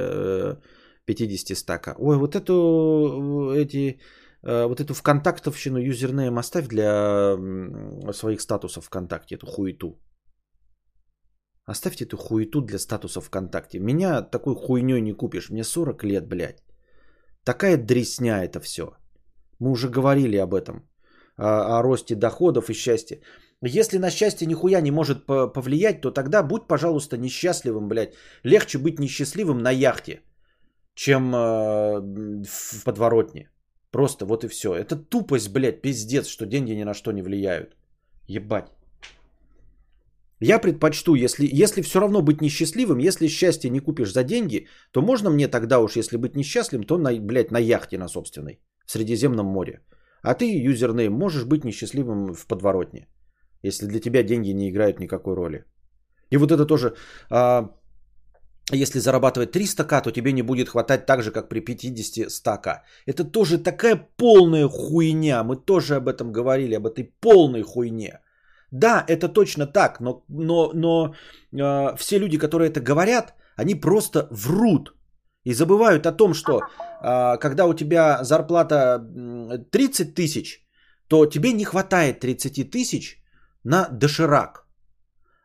50 стака. Ой, вот эту ВКонтактовщину юзернейм оставь для своих статусов ВКонтакте, эту хуету. Оставьте эту хуету для статусов ВКонтакте. Меня такой хуйней не купишь. Мне 40 лет, блядь. Такая дресня это все. Мы уже говорили об этом. О росте доходов и счастье. Если на счастье нихуя не может повлиять, то тогда будь, пожалуйста, несчастливым, блядь. Легче быть несчастливым на яхте, чем в подворотне. Просто вот и все. Это тупость, блядь, пиздец, что деньги ни на что не влияют. Ебать. Я предпочту, если все равно быть несчастливым, если счастье не купишь за деньги, то можно мне тогда уж, если быть несчастливым, то, блядь, на яхте на собственной, в Средиземном море. А ты, юзернейм, можешь быть несчастливым в подворотне, если для тебя деньги не играют никакой роли. И вот это тоже... Если зарабатывать 300к, то тебе не будет хватать так же, как при 50-100к. Это тоже такая полная хуйня. Мы тоже об этом говорили, об этой полной хуйне. Да, это точно так, но все люди, которые это говорят, они просто врут. И забывают о том, что когда у тебя зарплата 30 тысяч, то тебе не хватает 30 тысяч на доширак.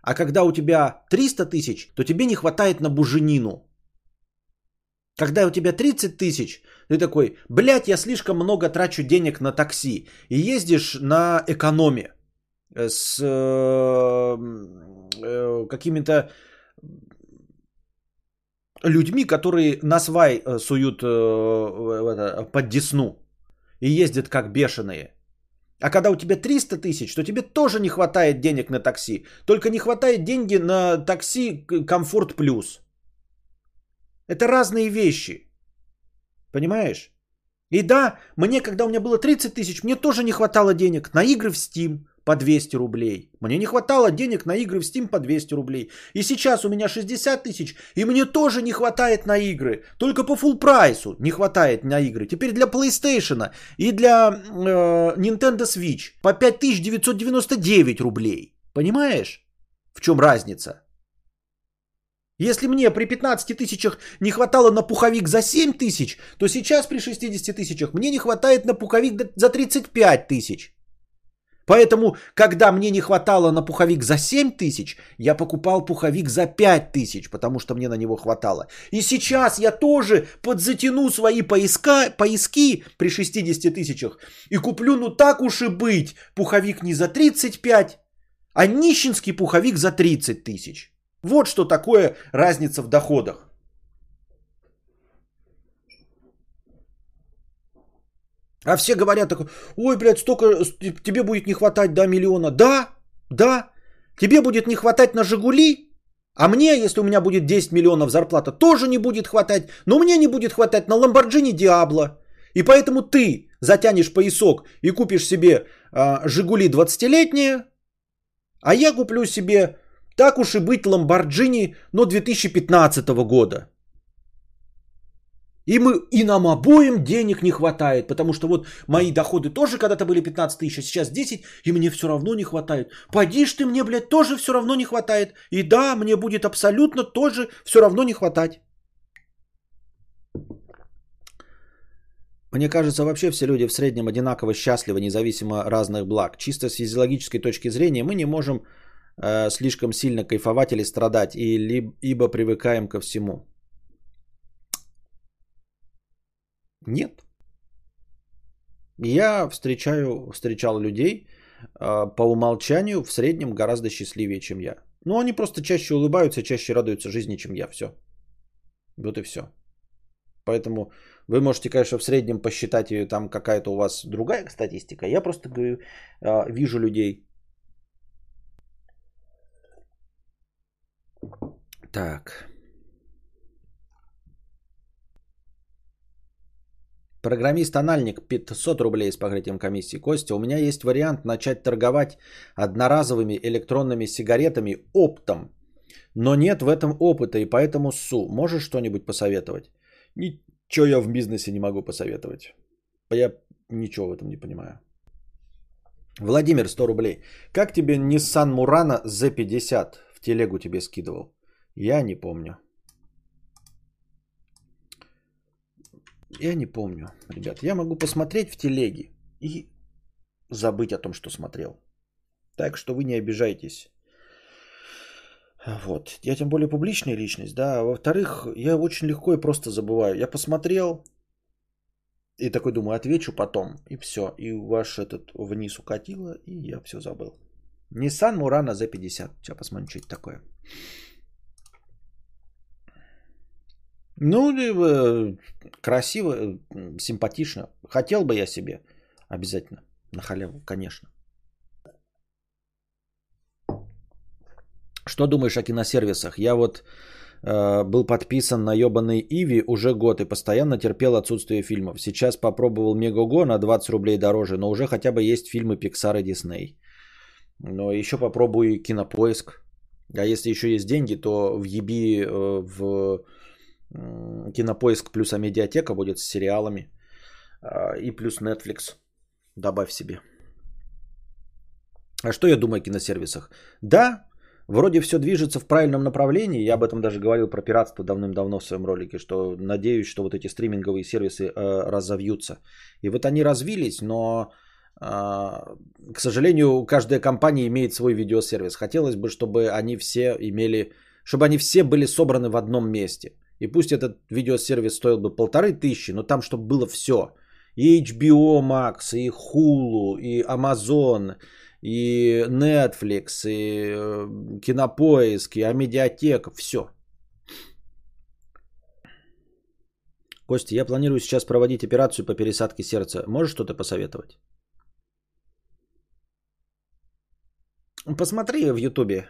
А когда у тебя 300 тысяч, то тебе не хватает на буженину. Когда у тебя 30 тысяч, ты такой, блядь, я слишком много трачу денег на такси. И ездишь на экономе с какими-то людьми, которые на свай суют под десну и ездят как бешеные. А когда у тебя 300 тысяч, то тебе тоже не хватает денег на такси. Только не хватает деньги на такси «Комфорт Плюс». Это разные вещи. Понимаешь? И да, мне, когда у меня было 30 тысяч, мне тоже не хватало денег на игры в Steam по 200 рублей. Мне не хватало денег на игры в Steam по 200 рублей. И сейчас у меня 60 тысяч, и мне тоже не хватает на игры. Только по full прайсу не хватает на игры. Теперь для PlayStation и для Nintendo Switch по 5999 рублей. Понимаешь, в чем разница? Если мне при 15 тысячах не хватало на пуховик за 7 тысяч, то сейчас при 60 тысячах мне не хватает на пуховик за 35 тысяч. Поэтому, когда мне не хватало на пуховик за 7 тысяч, я покупал пуховик за 5 тысяч, потому что мне на него хватало. И сейчас я тоже подзатяну свои поиски при 60 тысячах и куплю, ну так уж и быть, пуховик не за 35, а нищенский пуховик за 30 тысяч. Вот что такое разница в доходах. А все говорят такой, ой, блядь, столько тебе будет не хватать, да, миллиона. Да, тебе будет не хватать на «Жигули», а мне, если у меня будет 10 миллионов зарплата, тоже не будет хватать. Но мне не будет хватать на «Ламборджини Диабло». И поэтому ты затянешь поясок и купишь себе «Жигули» 20-летние, а я куплю себе, так уж и быть, «Ламборджини», но 2015 года. И нам обоим денег не хватает, потому что вот мои доходы тоже когда-то были 15 тысяч, а сейчас 10, и мне все равно не хватает. Поди ж ты, мне, блядь, тоже все равно не хватает. И да, мне будет абсолютно тоже все равно не хватать. Мне кажется, вообще все люди в среднем одинаково счастливы, независимо от разных благ. Чисто с физиологической точки зрения мы не можем слишком сильно кайфовать или страдать, ибо привыкаем ко всему. Нет. Я встречал людей по умолчанию в среднем гораздо счастливее, чем я. Но они просто чаще улыбаются, чаще радуются жизни, чем я. Все. Вот и все. Поэтому вы можете, конечно, в среднем посчитать ее там какая-то у вас другая статистика. Я просто говорю, вижу людей. Так. Программист-анальник 500 рублей с покрытием комиссии. Костя, у меня есть вариант начать торговать одноразовыми электронными сигаретами оптом. Но нет в этом опыта и поэтому ссу. Можешь что-нибудь посоветовать? Ничего я в бизнесе не могу посоветовать. Я ничего в этом не понимаю. Владимир, 100 рублей. Как тебе Nissan Murano Z50? В телегу тебе скидывал. Я не помню. Я не помню, ребят. Я могу посмотреть в телеге и забыть о том, что смотрел. Так что вы не обижайтесь. Вот. Я тем более публичная личность, да. Во-вторых, я очень легко и просто забываю. Я посмотрел и такой думаю, отвечу потом. И все. И ваш этот вниз укатило, и я все забыл. Nissan Murano Z50. Сейчас посмотрим, что это такое. Ну, красиво, симпатично. Хотел бы я себе обязательно. На халяву, конечно. Что думаешь о киносервисах? Я вот был подписан на ебаный Иви уже год и постоянно терпел отсутствие фильмов. Сейчас попробовал Мегого на 20 рублей дороже, но уже хотя бы есть фильмы Pixar и Disney. Но еще попробую Кинопоиск. А если еще есть деньги, то въеби в Кинопоиск плюс Амедиатека будет с сериалами. И плюс Netflix. Добавь себе. А что я думаю о киносервисах? Да, вроде все движется в правильном направлении. Я об этом даже говорил про пиратство давным-давно в своем ролике. Что надеюсь, что вот эти стриминговые сервисы разовьются. И вот они развились, но, к сожалению, каждая компания имеет свой видеосервис. Хотелось бы, чтобы они все имели... Чтобы они все были собраны в одном месте. И пусть этот видеосервис стоил бы 1500, но там, чтобы было все. И HBO Max, и Hulu, и Amazon, и Netflix, и Кинопоиск, и Амедиатека, все. Костя, я планирую сейчас проводить операцию по пересадке сердца. Можешь что-то посоветовать? Посмотри в Ютубе.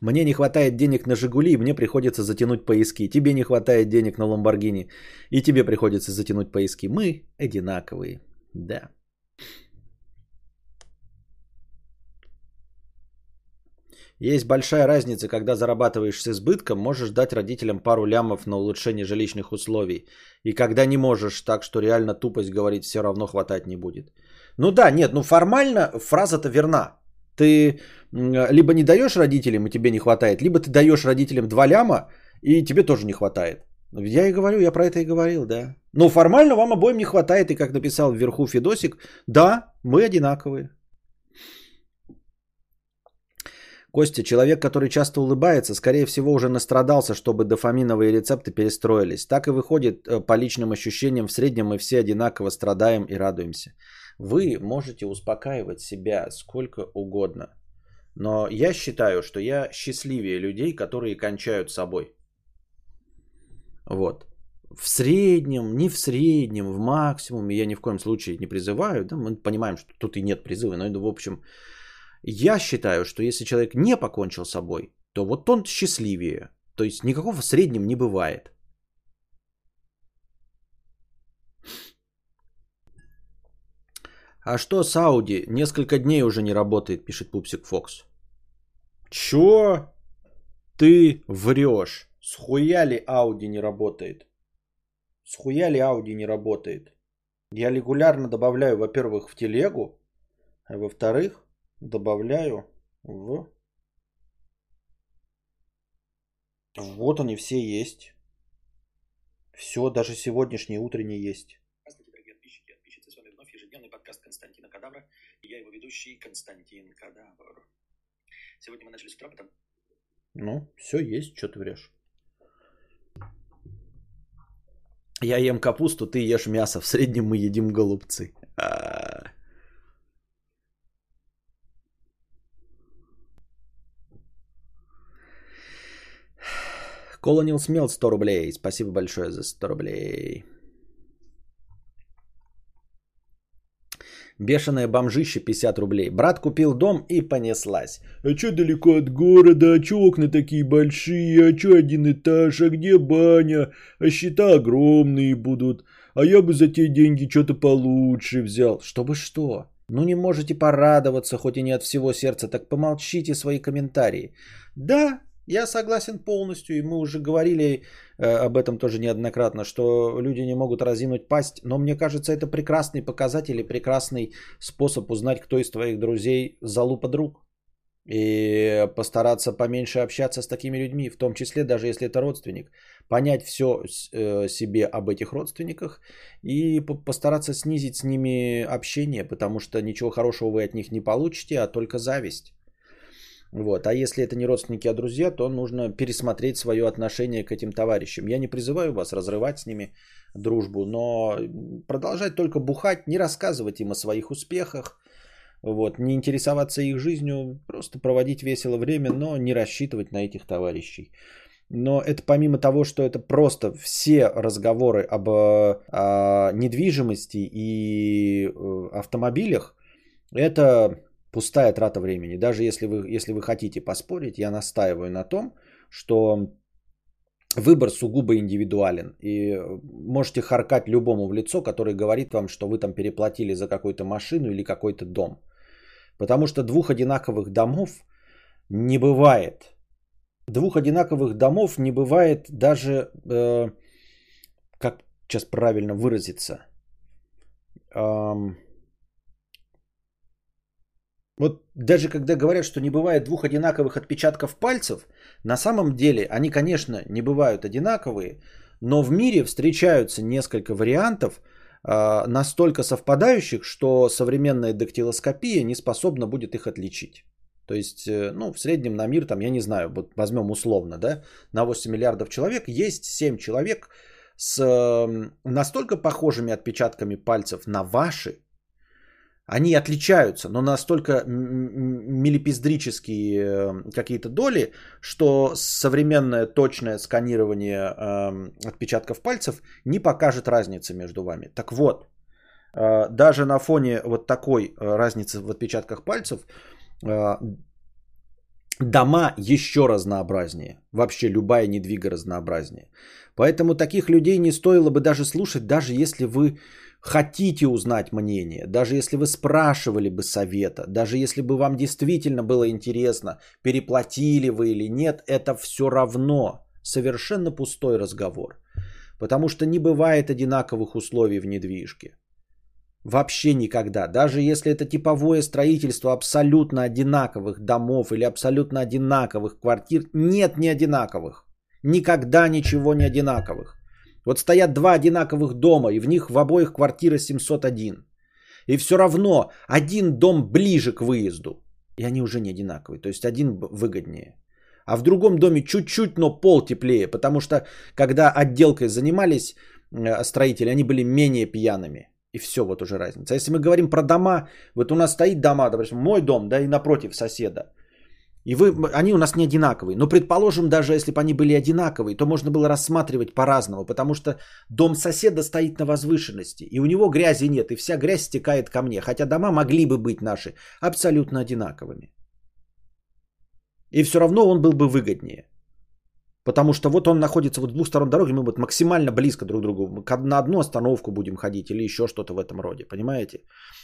Мне не хватает денег на «Жигули», и мне приходится затянуть поиски. Тебе не хватает денег на «Ламборгини», и тебе приходится затянуть поиски. Мы одинаковые. Да. Есть большая разница, когда зарабатываешь с избытком, можешь дать родителям пару лямов на улучшение жилищных условий. И когда не можешь, так что реально тупость говорить, все равно хватать не будет. Ну да, нет, ну формально фраза-то верна. Ты либо не даешь родителям, и тебе не хватает, либо ты даешь родителям 2 ляма, и тебе тоже не хватает. Я и говорю, я про это и говорил, да. Но формально вам обоим не хватает, и как написал вверху Федосик, да, мы одинаковые. Костя, человек, который часто улыбается, скорее всего уже настрадался, чтобы дофаминовые рецепты перестроились. Так и выходит по личным ощущениям, в среднем мы все одинаково страдаем и радуемся. Вы можете успокаивать себя сколько угодно, но я считаю, что я счастливее людей, которые кончают собой. Вот. В среднем, не в среднем, в максимуме я ни в коем случае не призываю. Да, мы понимаем, что тут и нет призыва, но в общем, я считаю, что если человек не покончил с собой, то вот он счастливее. То есть никакого в среднем не бывает. А что с Audi? Несколько дней уже не работает, пишет Пупсик Фокс. Чё? Ты врёшь. Схуя ли Audi не работает? Схуя ли Audi не работает? Я регулярно добавляю, во-первых, в телегу, а во-вторых, добавляю в... Вот они все есть. Всё, даже сегодняшний утренний есть. Подкаст Константина Кадавра, и я его ведущий Константин Кадавр. Сегодня мы начали с утра, потом... Ну, все есть, что ты врешь. Я ем капусту, ты ешь мясо, в среднем мы едим голубцы. Колонил Смел 100 рублей, спасибо большое за 100 рублей. Бешеное бомжище 50 рублей. Брат купил дом и понеслась. А чё далеко от города? А чё окна такие большие? А чё один этаж? А где баня? А счета огромные будут. А я бы за те деньги чё-то получше взял. Чтобы что? Ну не можете порадоваться, хоть и не от всего сердца, так помолчите свои комментарии. Да, я согласен полностью, и мы уже говорили об этом тоже неоднократно, что люди не могут разинуть пасть, но мне кажется, это прекрасный показатель и прекрасный способ узнать, кто из твоих друзей залупа друг. И постараться поменьше общаться с такими людьми, в том числе даже если это родственник. Понять все себе об этих родственниках и постараться снизить с ними общение, потому что ничего хорошего вы от них не получите, а только зависть. Вот. А если это не родственники, а друзья, то нужно пересмотреть свое отношение к этим товарищам. Я не призываю вас разрывать с ними дружбу, но продолжать только бухать, не рассказывать им о своих успехах, вот, не интересоваться их жизнью, просто проводить весело время, но не рассчитывать на этих товарищей. Но это помимо того, что это просто все разговоры об недвижимости и автомобилях, это пустая трата времени. Даже если вы хотите поспорить, я настаиваю на том, что выбор сугубо индивидуален. И можете харкать любому в лицо, который говорит вам, что вы там переплатили за какую-то машину или какой-то дом. Потому что двух одинаковых домов не бывает. Двух одинаковых домов не бывает даже, как сейчас правильно выразиться, вот даже когда говорят, что не бывает двух одинаковых отпечатков пальцев, на самом деле они, конечно, не бывают одинаковые, но в мире встречаются несколько вариантов, настолько совпадающих, что современная дактилоскопия не способна будет их отличить. То есть, ну, в среднем на мир, там, я не знаю, вот возьмем условно, да, на 8 миллиардов человек есть 7 человек с настолько похожими отпечатками пальцев на ваши, они отличаются, но настолько милипиздрические какие-то доли, что современное точное сканирование отпечатков пальцев не покажет разницы между вами. Так вот, даже на фоне вот такой разницы в отпечатках пальцев дома еще разнообразнее. Вообще любая недвига разнообразнее. Поэтому таких людей не стоило бы даже слушать, даже если вы хотите узнать мнение, даже если вы спрашивали бы совета, даже если бы вам действительно было интересно, переплатили вы или нет, это все равно совершенно пустой разговор. Потому что не бывает одинаковых условий в недвижке. Вообще никогда. Даже если это типовое строительство абсолютно одинаковых домов или абсолютно одинаковых квартир, нет не одинаковых. Никогда ничего не одинаковых. Вот стоят два одинаковых дома, и в них в обоих квартира 701. И все равно один дом ближе к выезду, и они уже не одинаковые. То есть один выгоднее. А в другом доме чуть-чуть, но пол теплее. Потому что когда отделкой занимались строители, они были менее пьяными. И все, вот уже разница. Если мы говорим про дома, вот у нас стоит дома, допустим, мой дом, да, и напротив соседа. И они у нас не одинаковые. Но, предположим, даже если бы они были одинаковые, то можно было рассматривать по-разному, потому что дом соседа стоит на возвышенности, и у него грязи нет, и вся грязь стекает ко мне. Хотя дома могли бы быть наши абсолютно одинаковыми. И все равно он был бы выгоднее. Потому что вот он находится вот с двух сторон дороги, мы вот максимально близко друг к другу. На одну остановку будем ходить или еще что-то в этом роде, понимаете?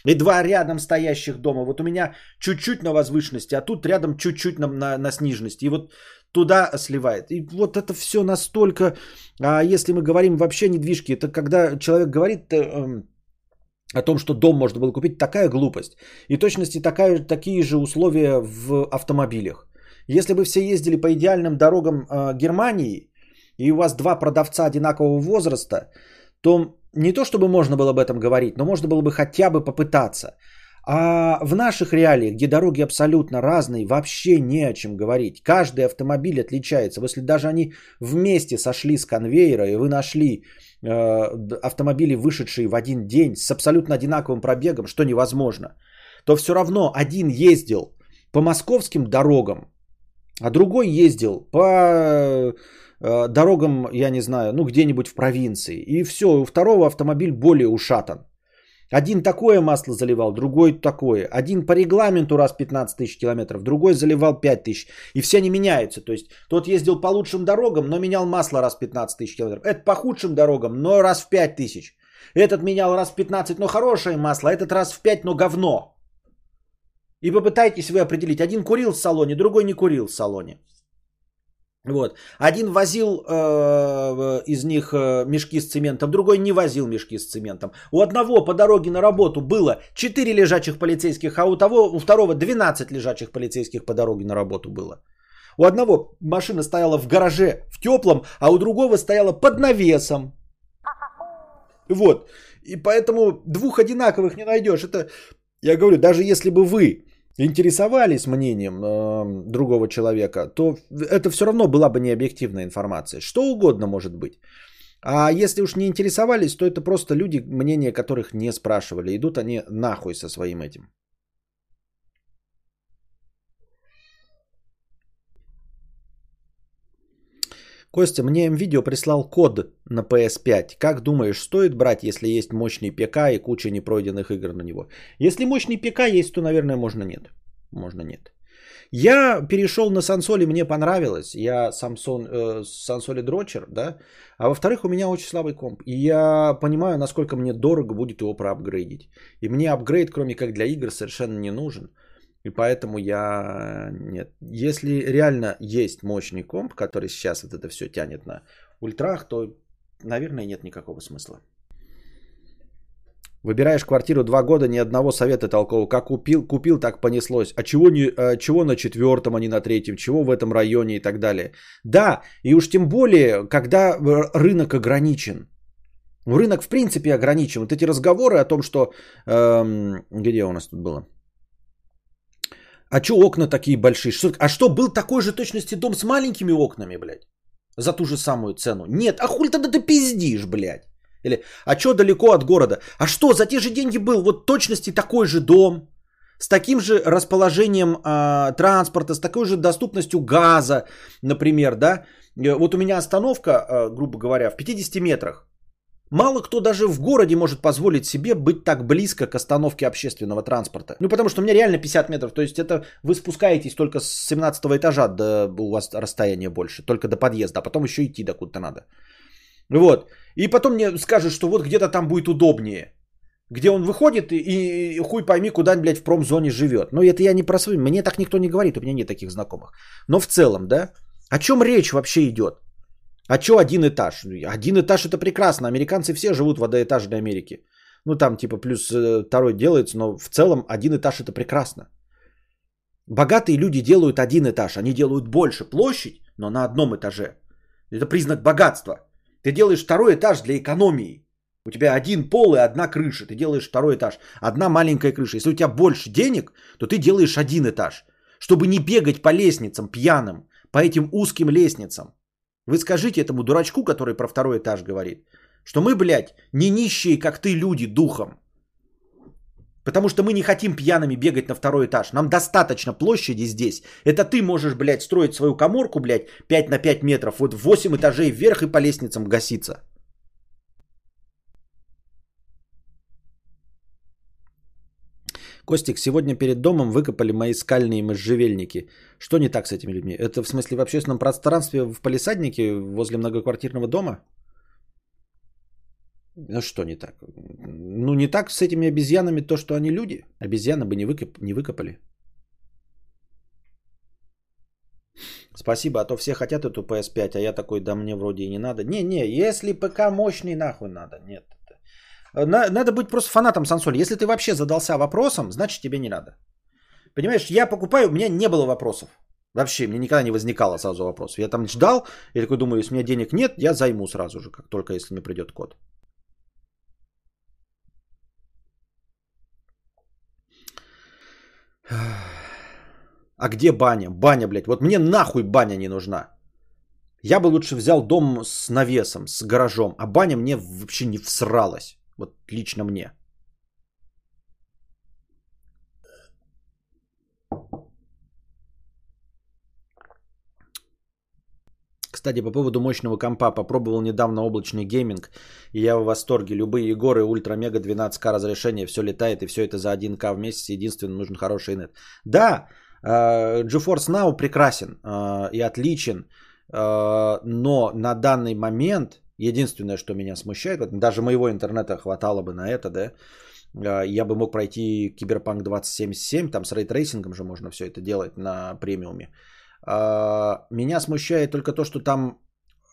И два рядом стоящих дома. Вот у меня чуть-чуть на возвышенности, а тут рядом чуть-чуть на сниженности. И вот туда сливает. И вот это все настолько... А если мы говорим вообще о недвижке, это когда человек говорит о том, что дом можно было купить, такая глупость. И в точности такие же условия в автомобилях. Если бы все ездили по идеальным дорогам Германии, и у вас два продавца одинакового возраста, то не то чтобы можно было об этом говорить, но можно было бы хотя бы попытаться. А в наших реалиях, где дороги абсолютно разные, вообще не о чем говорить. Каждый автомобиль отличается. Если даже они вместе сошли с конвейера, и вы нашли автомобили, вышедшие в один день, с абсолютно одинаковым пробегом, что невозможно, то все равно один ездил по московским дорогам, а другой ездил по дорогам, я не знаю, ну где-нибудь в провинции. И все, у второго автомобиль более ушатан. Один такое масло заливал, другой такое. Один по регламенту раз 15 тысяч километров, другой заливал 5 тысяч. И все не меняются. То есть тот ездил по лучшим дорогам, но менял масло раз 15 тысяч километров. Это по худшим дорогам, но раз в 5 тысяч. Этот менял раз в 15, но хорошее масло. Этот раз в 5, но говно. И попытайтесь вы определить. Один курил в салоне, другой не курил в салоне. Вот. Один возил из них мешки с цементом, другой не возил мешки с цементом. У одного по дороге на работу было 4 лежачих полицейских, а у второго 12 лежачих полицейских по дороге на работу было. У одного машина стояла в гараже в теплом, а у другого стояла под навесом. Вот. И поэтому двух одинаковых не найдешь. Это, я говорю, даже если бы вы интересовались мнением другого человека, то это все равно была бы необъективная информация. Что угодно может быть. А если уж не интересовались, то это просто люди, мнения которых не спрашивали. Идут они нахуй со своим этим. Костя, мне видео прислал код на PS5. Как думаешь, стоит брать, если есть мощный ПК и куча непройденных игр на него? Если мощный ПК есть, то, наверное, можно нет. Можно нет. Я перешел на сансоли, мне понравилось. Я сансоли дрочер, да? А во-вторых, у меня очень слабый комп. И я понимаю, насколько мне дорого будет его проапгрейдить. И мне апгрейд, кроме как для игр, совершенно не нужен. И поэтому я... Нет. Если реально есть мощный комп, который сейчас вот это все тянет на ультрах, то, наверное, нет никакого смысла. Выбираешь квартиру 2 года, ни одного совета толкового. Как купил, так понеслось. А чего на 4-м, а не на 3-м? Чего в этом районе и так далее? Да, и уж тем более, когда рынок ограничен. Рынок, в принципе, ограничен. Вот эти разговоры о том, что... Где у нас тут было? А что окна такие большие? А что, был такой же точности дом с маленькими окнами, блядь? За ту же самую цену? Нет, а хуй тогда ты пиздишь, блядь? Или, а что далеко от города? А что, за те же деньги был вот точности такой же дом? С таким же расположением транспорта, с такой же доступностью газа, например, да? Вот у меня остановка, грубо говоря, в 50 метрах. Мало кто даже в городе может позволить себе быть так близко к остановке общественного транспорта. Ну, потому что у меня реально 50 метров. То есть это вы спускаетесь только с 17 этажа, до, у вас расстояние больше, только до подъезда, а потом еще идти докуда-то надо. Вот. И потом мне скажут, что вот где-то там будет удобнее. Где он выходит и хуй пойми, куда, блядь, в промзоне живет. Ну, это я не про свои. Мне так никто не говорит, у меня нет таких знакомых. Но в целом, да? О чем речь вообще идет? А чё один этаж? Один этаж это прекрасно. Американцы все живут в одноэтажной Америке. Ну там типа плюс второй делается, но в целом один этаж это прекрасно. Богатые люди делают один этаж. Они делают больше площадь, но на одном этаже. Это признак богатства. Ты делаешь второй этаж для экономии. У тебя один пол и одна крыша. Ты делаешь второй этаж. Одна маленькая крыша. Если у тебя больше денег, то ты делаешь один этаж. Чтобы не бегать по лестницам пьяным. По этим узким лестницам. Вы скажите этому дурачку, который про второй этаж говорит, что мы, блядь, не нищие, как ты, люди, духом. Потому что мы не хотим пьяными бегать на второй этаж. Нам достаточно площади здесь. Это ты можешь, блядь, строить свою каморку, блядь, 5 на 5 метров, вот 8 этажей вверх и по лестницам гаситься. Костик, сегодня перед домом выкопали мои скальные можжевельники. Что не так с этими людьми? Это в смысле в общественном пространстве, в палисаднике, возле многоквартирного дома? Ну что не так? Ну не так с этими обезьянами то, что они люди. Обезьяны бы не выкопали. Спасибо, а то все хотят эту PS5, а я такой, да мне вроде и не надо. Не, если ПК мощный, нахуй надо, нет. Надо быть просто фанатом сансоли. Если ты вообще задался вопросом, значит тебе не надо. Понимаешь, я покупаю, у меня не было вопросов. Вообще, мне никогда не возникало сразу вопросов. Я там ждал, я такой думаю, если у меня денег нет, я займу сразу же, как только если мне придет код. А где баня? Баня, блядь. Вот мне нахуй баня не нужна. Я бы лучше взял дом с навесом, с гаражом, а баня мне вообще не всралась. Вот лично мне. Кстати, по поводу мощного компа. Попробовал недавно облачный гейминг, и я в восторге. Любые игры, ультра-мега, 12К разрешение, все летает, и все это за 1К в месяц. Единственное, нужен хороший инет. Да, GeForce Now прекрасен и отличен, но на данный момент единственное, что меня смущает, даже моего интернета хватало бы на это, да, я бы мог пройти Cyberpunk 2077, там с рейтрейсингом же можно все это делать на премиуме. Меня смущает только то, что там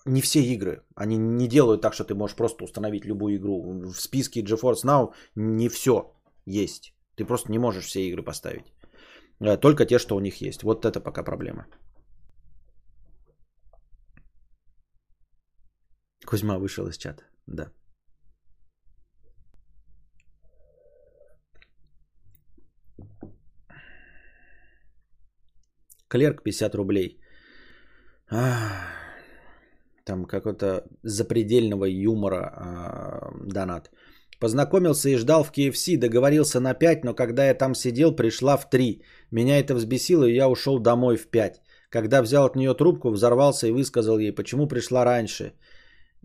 не все игры. Они не делают так, что ты можешь просто установить любую игру. В списке GeForce Now не все есть. Ты просто не можешь все игры поставить. Только те, что у них есть. Вот это пока проблема. Кузьма вышел из чата. Да. Клерк 50 рублей. Там какого-то запредельного юмора донат. Познакомился и ждал в KFC, договорился на 5, но когда я там сидел, пришла в 3. Меня это взбесило, и я ушел домой в 5. Когда взял от нее трубку, взорвался и высказал ей, почему пришла раньше.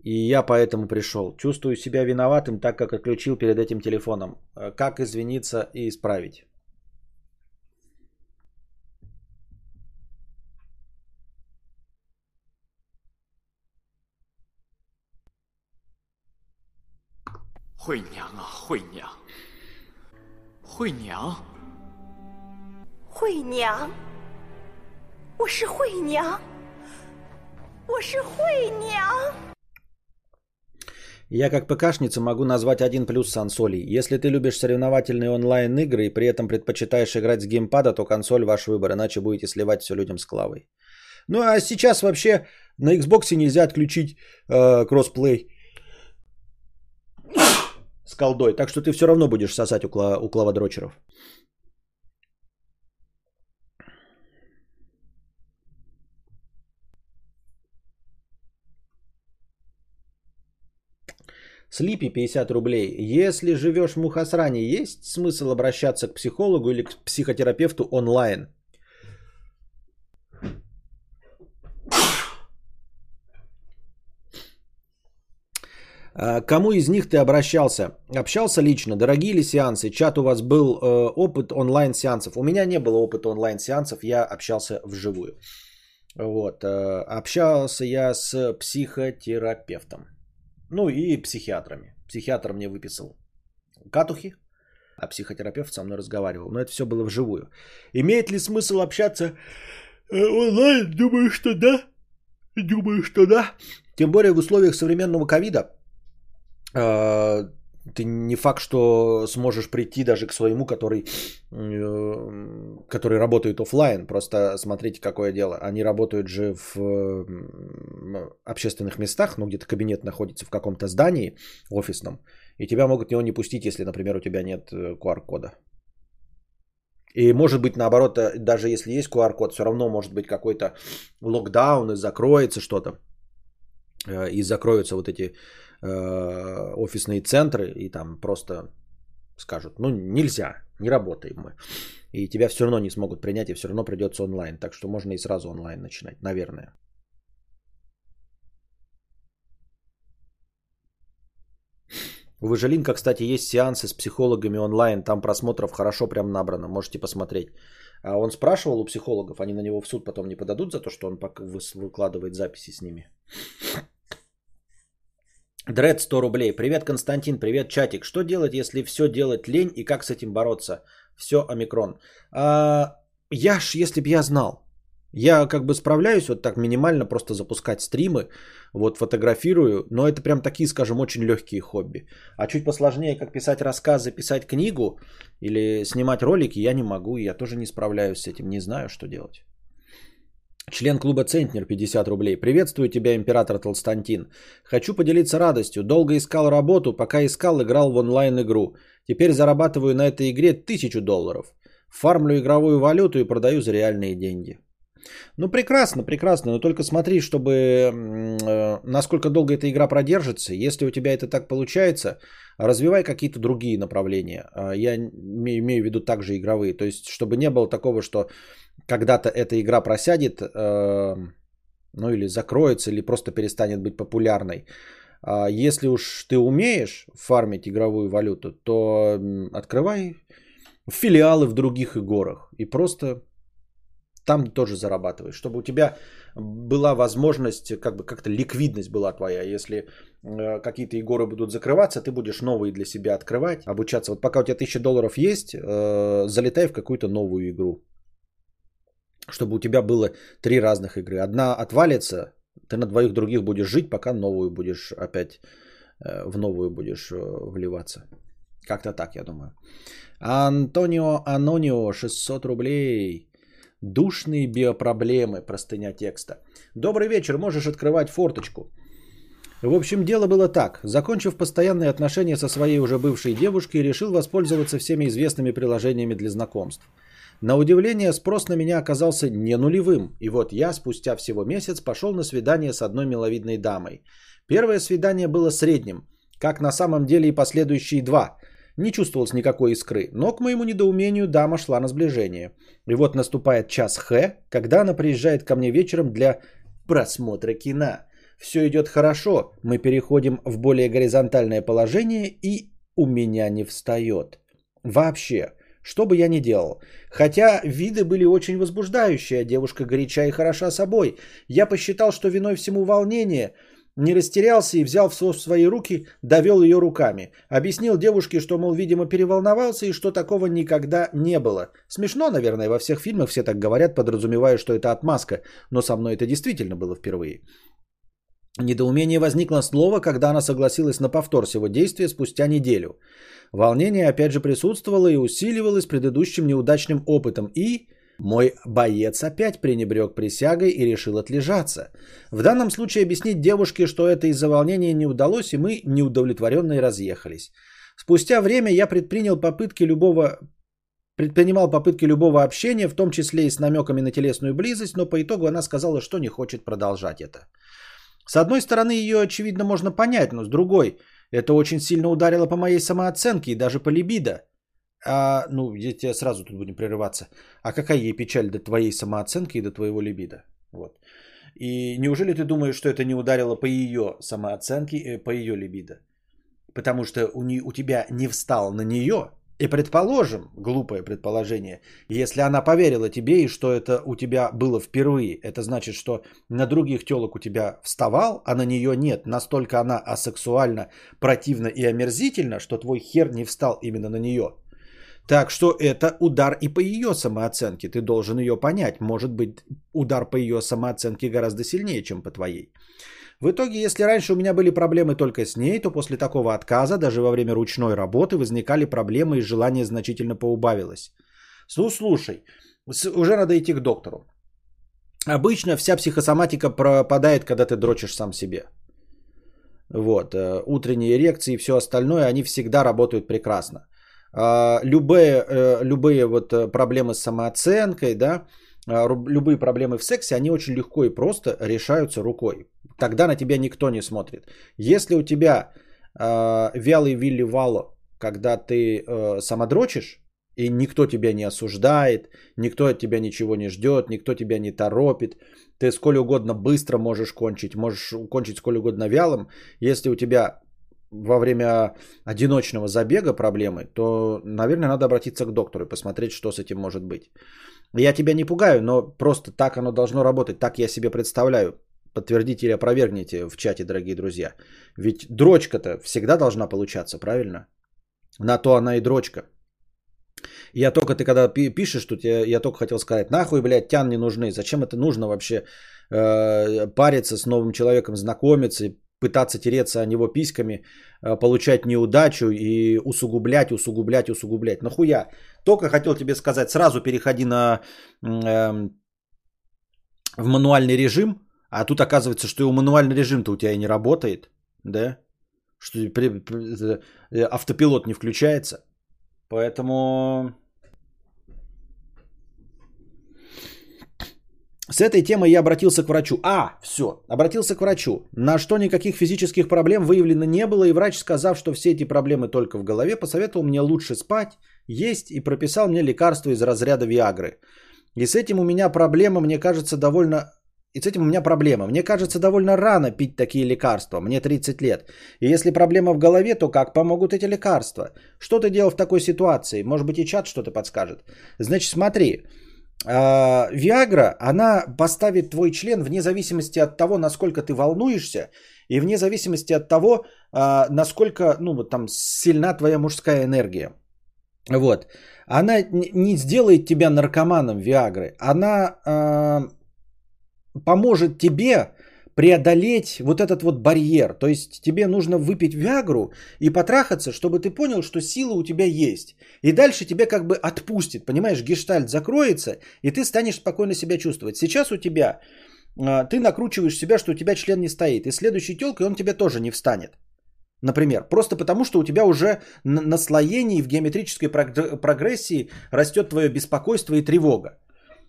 И я поэтому пришел. Чувствую себя виноватым, так как отключил перед этим телефоном. Как извиниться и исправить? Хуйнян. Я как ПКшница могу назвать 1+ с консолей. Если ты любишь соревновательные онлайн игры и при этом предпочитаешь играть с геймпада, то консоль ваш выбор, иначе будете сливать все людям с клавой. Ну а сейчас вообще на Xbox нельзя отключить кроссплей с колдой, так что ты все равно будешь сосать у клаводрочеров. Слипи 50 рублей. Если живешь в мухосране, есть смысл обращаться к психологу или к психотерапевту онлайн? Кому из них ты обращался? Общался лично? Дорогие ли сеансы? Чат у вас был опыт онлайн сеансов? У меня не было опыта онлайн сеансов, я общался вживую. Вот. Общался я с психотерапевтом. Ну и психиатрами. Психиатр мне выписал катухи, а психотерапевт со мной разговаривал. Но это все было вживую. Имеет ли смысл общаться онлайн? Думаю, что да. Тем более в условиях современного ковида ты не факт, что сможешь прийти даже к своему, который работает офлайн. Просто смотрите, какое дело. Они работают же в общественных местах, ну где-то кабинет находится в каком-то здании офисном, и тебя могут его не пустить, если, например, у тебя нет QR-кода. И может быть наоборот, даже если есть QR-код, все равно может быть какой-то локдаун и закроется что-то. И закроются вот эти офисные центры, и там просто скажут, ну нельзя, не работаем мы. И тебя все равно не смогут принять, и все равно придется онлайн. Так что можно и сразу онлайн начинать, наверное. У Важелинка, кстати, есть сеансы с психологами онлайн, там просмотров хорошо прям набрано, можете посмотреть. А он спрашивал у психологов, они на него в суд потом не подадут за то, что он выкладывает записи с ними. Дред 100 рублей. Привет, Константин, привет, чатик. Что делать, если все делать лень и как с этим бороться? Все, омикрон. Я ж, если б я знал. Я как бы справляюсь вот так минимально, просто запускать стримы, вот фотографирую, но это прям такие, скажем, очень легкие хобби. А чуть посложнее, как писать рассказы, писать книгу или снимать ролики, я не могу, я тоже не справляюсь с этим, не знаю, что делать. Член клуба Центнер 50 рублей. Приветствую тебя, император Толстантин. Хочу поделиться радостью. Долго искал работу, пока искал, играл в онлайн игру. Теперь зарабатываю на этой игре $1000. Фармлю игровую валюту и продаю за реальные деньги. Ну, прекрасно, прекрасно, но только смотри, чтобы насколько долго эта игра продержится. Если у тебя это так получается, развивай какие-то другие направления. Я имею в виду также игровые. То есть, чтобы не было такого, что когда-то эта игра просядет, ну или закроется, или просто перестанет быть популярной. Если уж ты умеешь фармить игровую валюту, то открывай филиалы в других играх и просто там тоже зарабатываешь, чтобы у тебя была возможность, как бы как-то ликвидность была твоя. Если какие-то игры будут закрываться, ты будешь новые для себя открывать, обучаться. Вот пока у тебя $1000 есть, залетай в какую-то новую игру, чтобы у тебя было 3 разных игры. Одна отвалится, ты на 2 других будешь жить, пока новую будешь опять, в новую будешь вливаться. Как-то так, я думаю. Антонио Анонио, 600 рублей. Душные биопроблемы, простыня текста. Добрый вечер, можешь открывать форточку. В общем, дело было так. Закончив постоянные отношения со своей уже бывшей девушкой, решил воспользоваться всеми известными приложениями для знакомств. На удивление, спрос на меня оказался не нулевым. И вот я спустя всего месяц пошел на свидание с одной миловидной дамой. Первое свидание было средним, как на самом деле и последующие 2. Не чувствовалось никакой искры, но к моему недоумению дама шла на сближение. И вот наступает час Х, когда она приезжает ко мне вечером для просмотра кино. Все идет хорошо, мы переходим в более горизонтальное положение, и у меня не встает. Вообще, что бы я ни делал. Хотя виды были очень возбуждающие, девушка горяча и хороша собой. Я посчитал, что виной всему волнение. Не растерялся и, взял в свои руки, довел ее руками. Объяснил девушке, что, мол, видимо, переволновался и что такого никогда не было. Смешно, наверное, во всех фильмах все так говорят, подразумевая, что это отмазка. Но со мной это действительно было впервые. Недоумение возникло снова, когда она согласилась на повтор всего действия спустя неделю. Волнение опять же присутствовало и усиливалось предыдущим неудачным опытом и... Мой боец опять пренебрег присягой и решил отлежаться. В данном случае объяснить девушке, что это из-за волнения не удалось, и мы неудовлетворенные разъехались. Спустя время я предпринимал попытки любого общения, в том числе и с намеками на телесную близость, но по итогу она сказала, что не хочет продолжать это. С одной стороны, ее, очевидно, можно понять, но с другой, это очень сильно ударило по моей самооценке и даже по либидо. Ну, я тебя сразу тут будем прерываться. А какая ей печаль до твоей самооценки и до твоего либидо? Вот. И неужели ты думаешь, что это не ударило по ее самооценке, по ее либидо? Потому что у тебя не встал на нее. И предположим, глупое предположение, если она поверила тебе и что это у тебя было впервые, это значит, что на других телок у тебя вставал, а на нее нет. Настолько она асексуальна, противна и омерзительна, что твой хер не встал именно на нее. Так что это удар и по ее самооценке. Ты должен ее понять. Может быть, удар по ее самооценке гораздо сильнее, чем по твоей. В итоге, если раньше у меня были проблемы только с ней, то после такого отказа, даже во время ручной работы, возникали проблемы и желание значительно поубавилось. Ну, слушай, уже надо идти к доктору. Обычно вся психосоматика пропадает, когда ты дрочишь сам себе. Вот. Утренние эрекции и все остальное, они всегда работают прекрасно. Любые вот проблемы с самооценкой, да, любые проблемы в сексе, они очень легко и просто решаются рукой. Тогда на тебя никто не смотрит. Если у тебя вялый Вилли Вало, когда ты самодрочишь, и никто тебя не осуждает, никто от тебя ничего не ждет, никто тебя не торопит, ты сколь угодно быстро можешь кончить, можешь кончить сколь угодно вялым, если у тебя... во время одиночного забега проблемы, то, наверное, надо обратиться к доктору и посмотреть, что с этим может быть. Я тебя не пугаю, но просто так оно должно работать, так я себе представляю. Подтвердите или опровергните в чате, дорогие друзья. Ведь дрочка-то всегда должна получаться, правильно? На то она и дрочка. Я только, ты когда пишешь тут, я только хотел сказать, нахуй, блядь, тян не нужны, зачем это нужно вообще париться с новым человеком, знакомиться, пытаться тереться о него письками, получать неудачу и усугублять. Нахуя? Только хотел тебе сказать, сразу переходи в мануальный режим, а тут оказывается, что и мануальный режим-то у тебя и не работает, да? Что автопилот не включается. Поэтому... С этой темой я обратился к врачу. Обратился к врачу. На что никаких физических проблем выявлено не было, и врач, сказав, что все эти проблемы только в голове, посоветовал мне лучше спать, есть и прописал мне лекарства из разряда Виагры. И с этим у меня проблема, мне кажется, довольно И с этим у меня проблема. Мне кажется, довольно рано пить такие лекарства. Мне 30 лет. И если проблема в голове, то как помогут эти лекарства? Что ты делал в такой ситуации? Может быть, и чат что-то подскажет. Значит, смотри. Виагра, она поставит твой член вне зависимости от того, насколько ты волнуешься. И вне зависимости от того, насколько, ну, вот там сильна твоя мужская энергия. Вот. Она не сделает тебя наркоманом, Виагры. Она поможет тебе преодолеть вот этот вот барьер. То есть тебе нужно выпить Виагру и потрахаться, чтобы ты понял, что сила у тебя есть. И дальше тебя как бы отпустит. Понимаешь, гештальт закроется, и ты станешь спокойно себя чувствовать. Сейчас у тебя, ты накручиваешь себя, что у тебя член не стоит. И следующей телкой он тебе тоже не встанет. Например, просто потому, что у тебя уже на слоении в геометрической прогрессии растет твое беспокойство и тревога.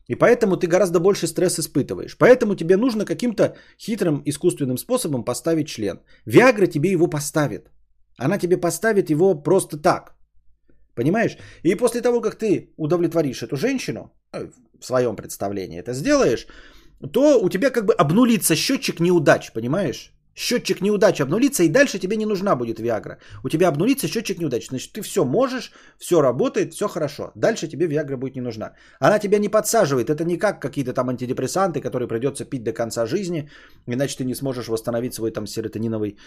И поэтому ты гораздо больше стресс испытываешь. Поэтому тебе нужно каким-то хитрым искусственным способом поставить член. Виагра тебе его поставит. Она тебе поставит его просто так. Понимаешь? И после того, как ты удовлетворишь эту женщину, в своем представлении это сделаешь, то у тебя как бы обнулится счетчик неудач, понимаешь? Счетчик неудач обнулится, и дальше тебе не нужна будет Виагра. У тебя обнулится счетчик неудач. Значит, ты все можешь, все работает, все хорошо. Дальше тебе Виагра будет не нужна. Она тебя не подсаживает. Это не как какие-то там антидепрессанты, которые придется пить до конца жизни, иначе ты не сможешь восстановить свой там серотониновый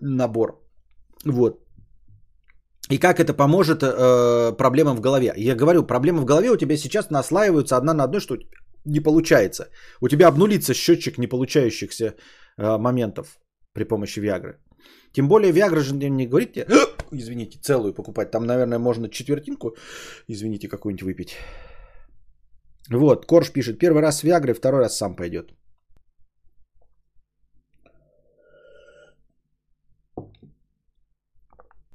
набор. Вот. И как это поможет проблемам в голове? Я говорю, проблемы в голове у тебя сейчас наслаиваются одна на одной, что не получается. У тебя обнулится счетчик не получающихся моментов при помощи Виагры. Тем более Виагра же не говорит тебе, извините, целую покупать. Там, наверное, можно четвертинку, извините, какую-нибудь выпить. Вот, Корж пишет, первый раз с Виагрой, второй раз сам пойдет.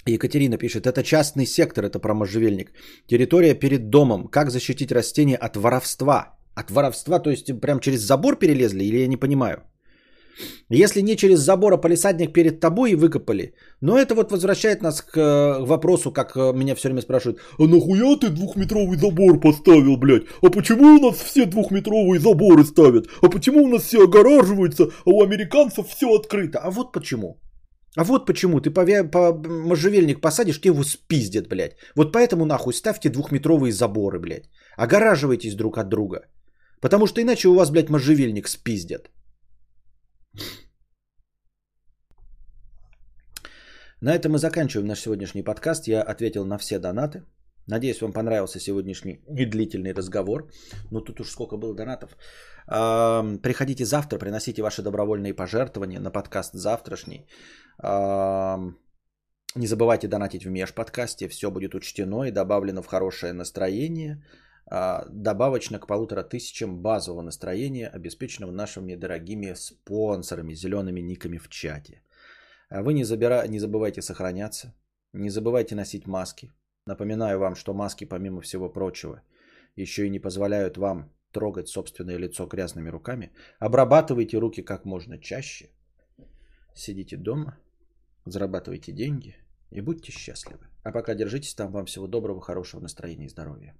Екатерина пишет, это частный сектор, это про можжевельник. Территория перед домом, как защитить растения от воровства? От воровства, то есть прям через забор перелезли или я не понимаю? Если не через забор, а палисадник перед тобой и выкопали. Но это вот возвращает нас к вопросу, как меня все время спрашивают. А нахуя ты 2-метровый забор поставил, блядь? А почему у нас все 2-метровые заборы ставят? А почему у нас все огораживаются, а у американцев все открыто? А вот почему. А вот почему. Ты по можжевельник посадишь, тебе его спиздят, блядь. Вот поэтому нахуй ставьте 2-метровые заборы, блядь. Огораживайтесь друг от друга. Потому что иначе у вас, блядь, можжевельник спиздят. На этом мы заканчиваем наш сегодняшний подкаст. Я ответил на все донаты. Надеюсь, вам понравился сегодняшний недлительный разговор. Но тут уж сколько было донатов. Приходите завтра, приносите ваши добровольные пожертвования на подкаст завтрашний. Не забывайте донатить в межподкасте. Все будет учтено и добавлено в хорошее настроение. Добавочно к 1500 базового настроения, обеспеченного нашими дорогими спонсорами, зелеными никами в чате. Вы не забывайте сохраняться, не забывайте носить маски. Напоминаю вам, что маски, помимо всего прочего, еще и не позволяют вам трогать собственное лицо грязными руками. Обрабатывайте руки как можно чаще, сидите дома, зарабатывайте деньги и будьте счастливы. А пока держитесь там, вам всего доброго, хорошего настроения и здоровья.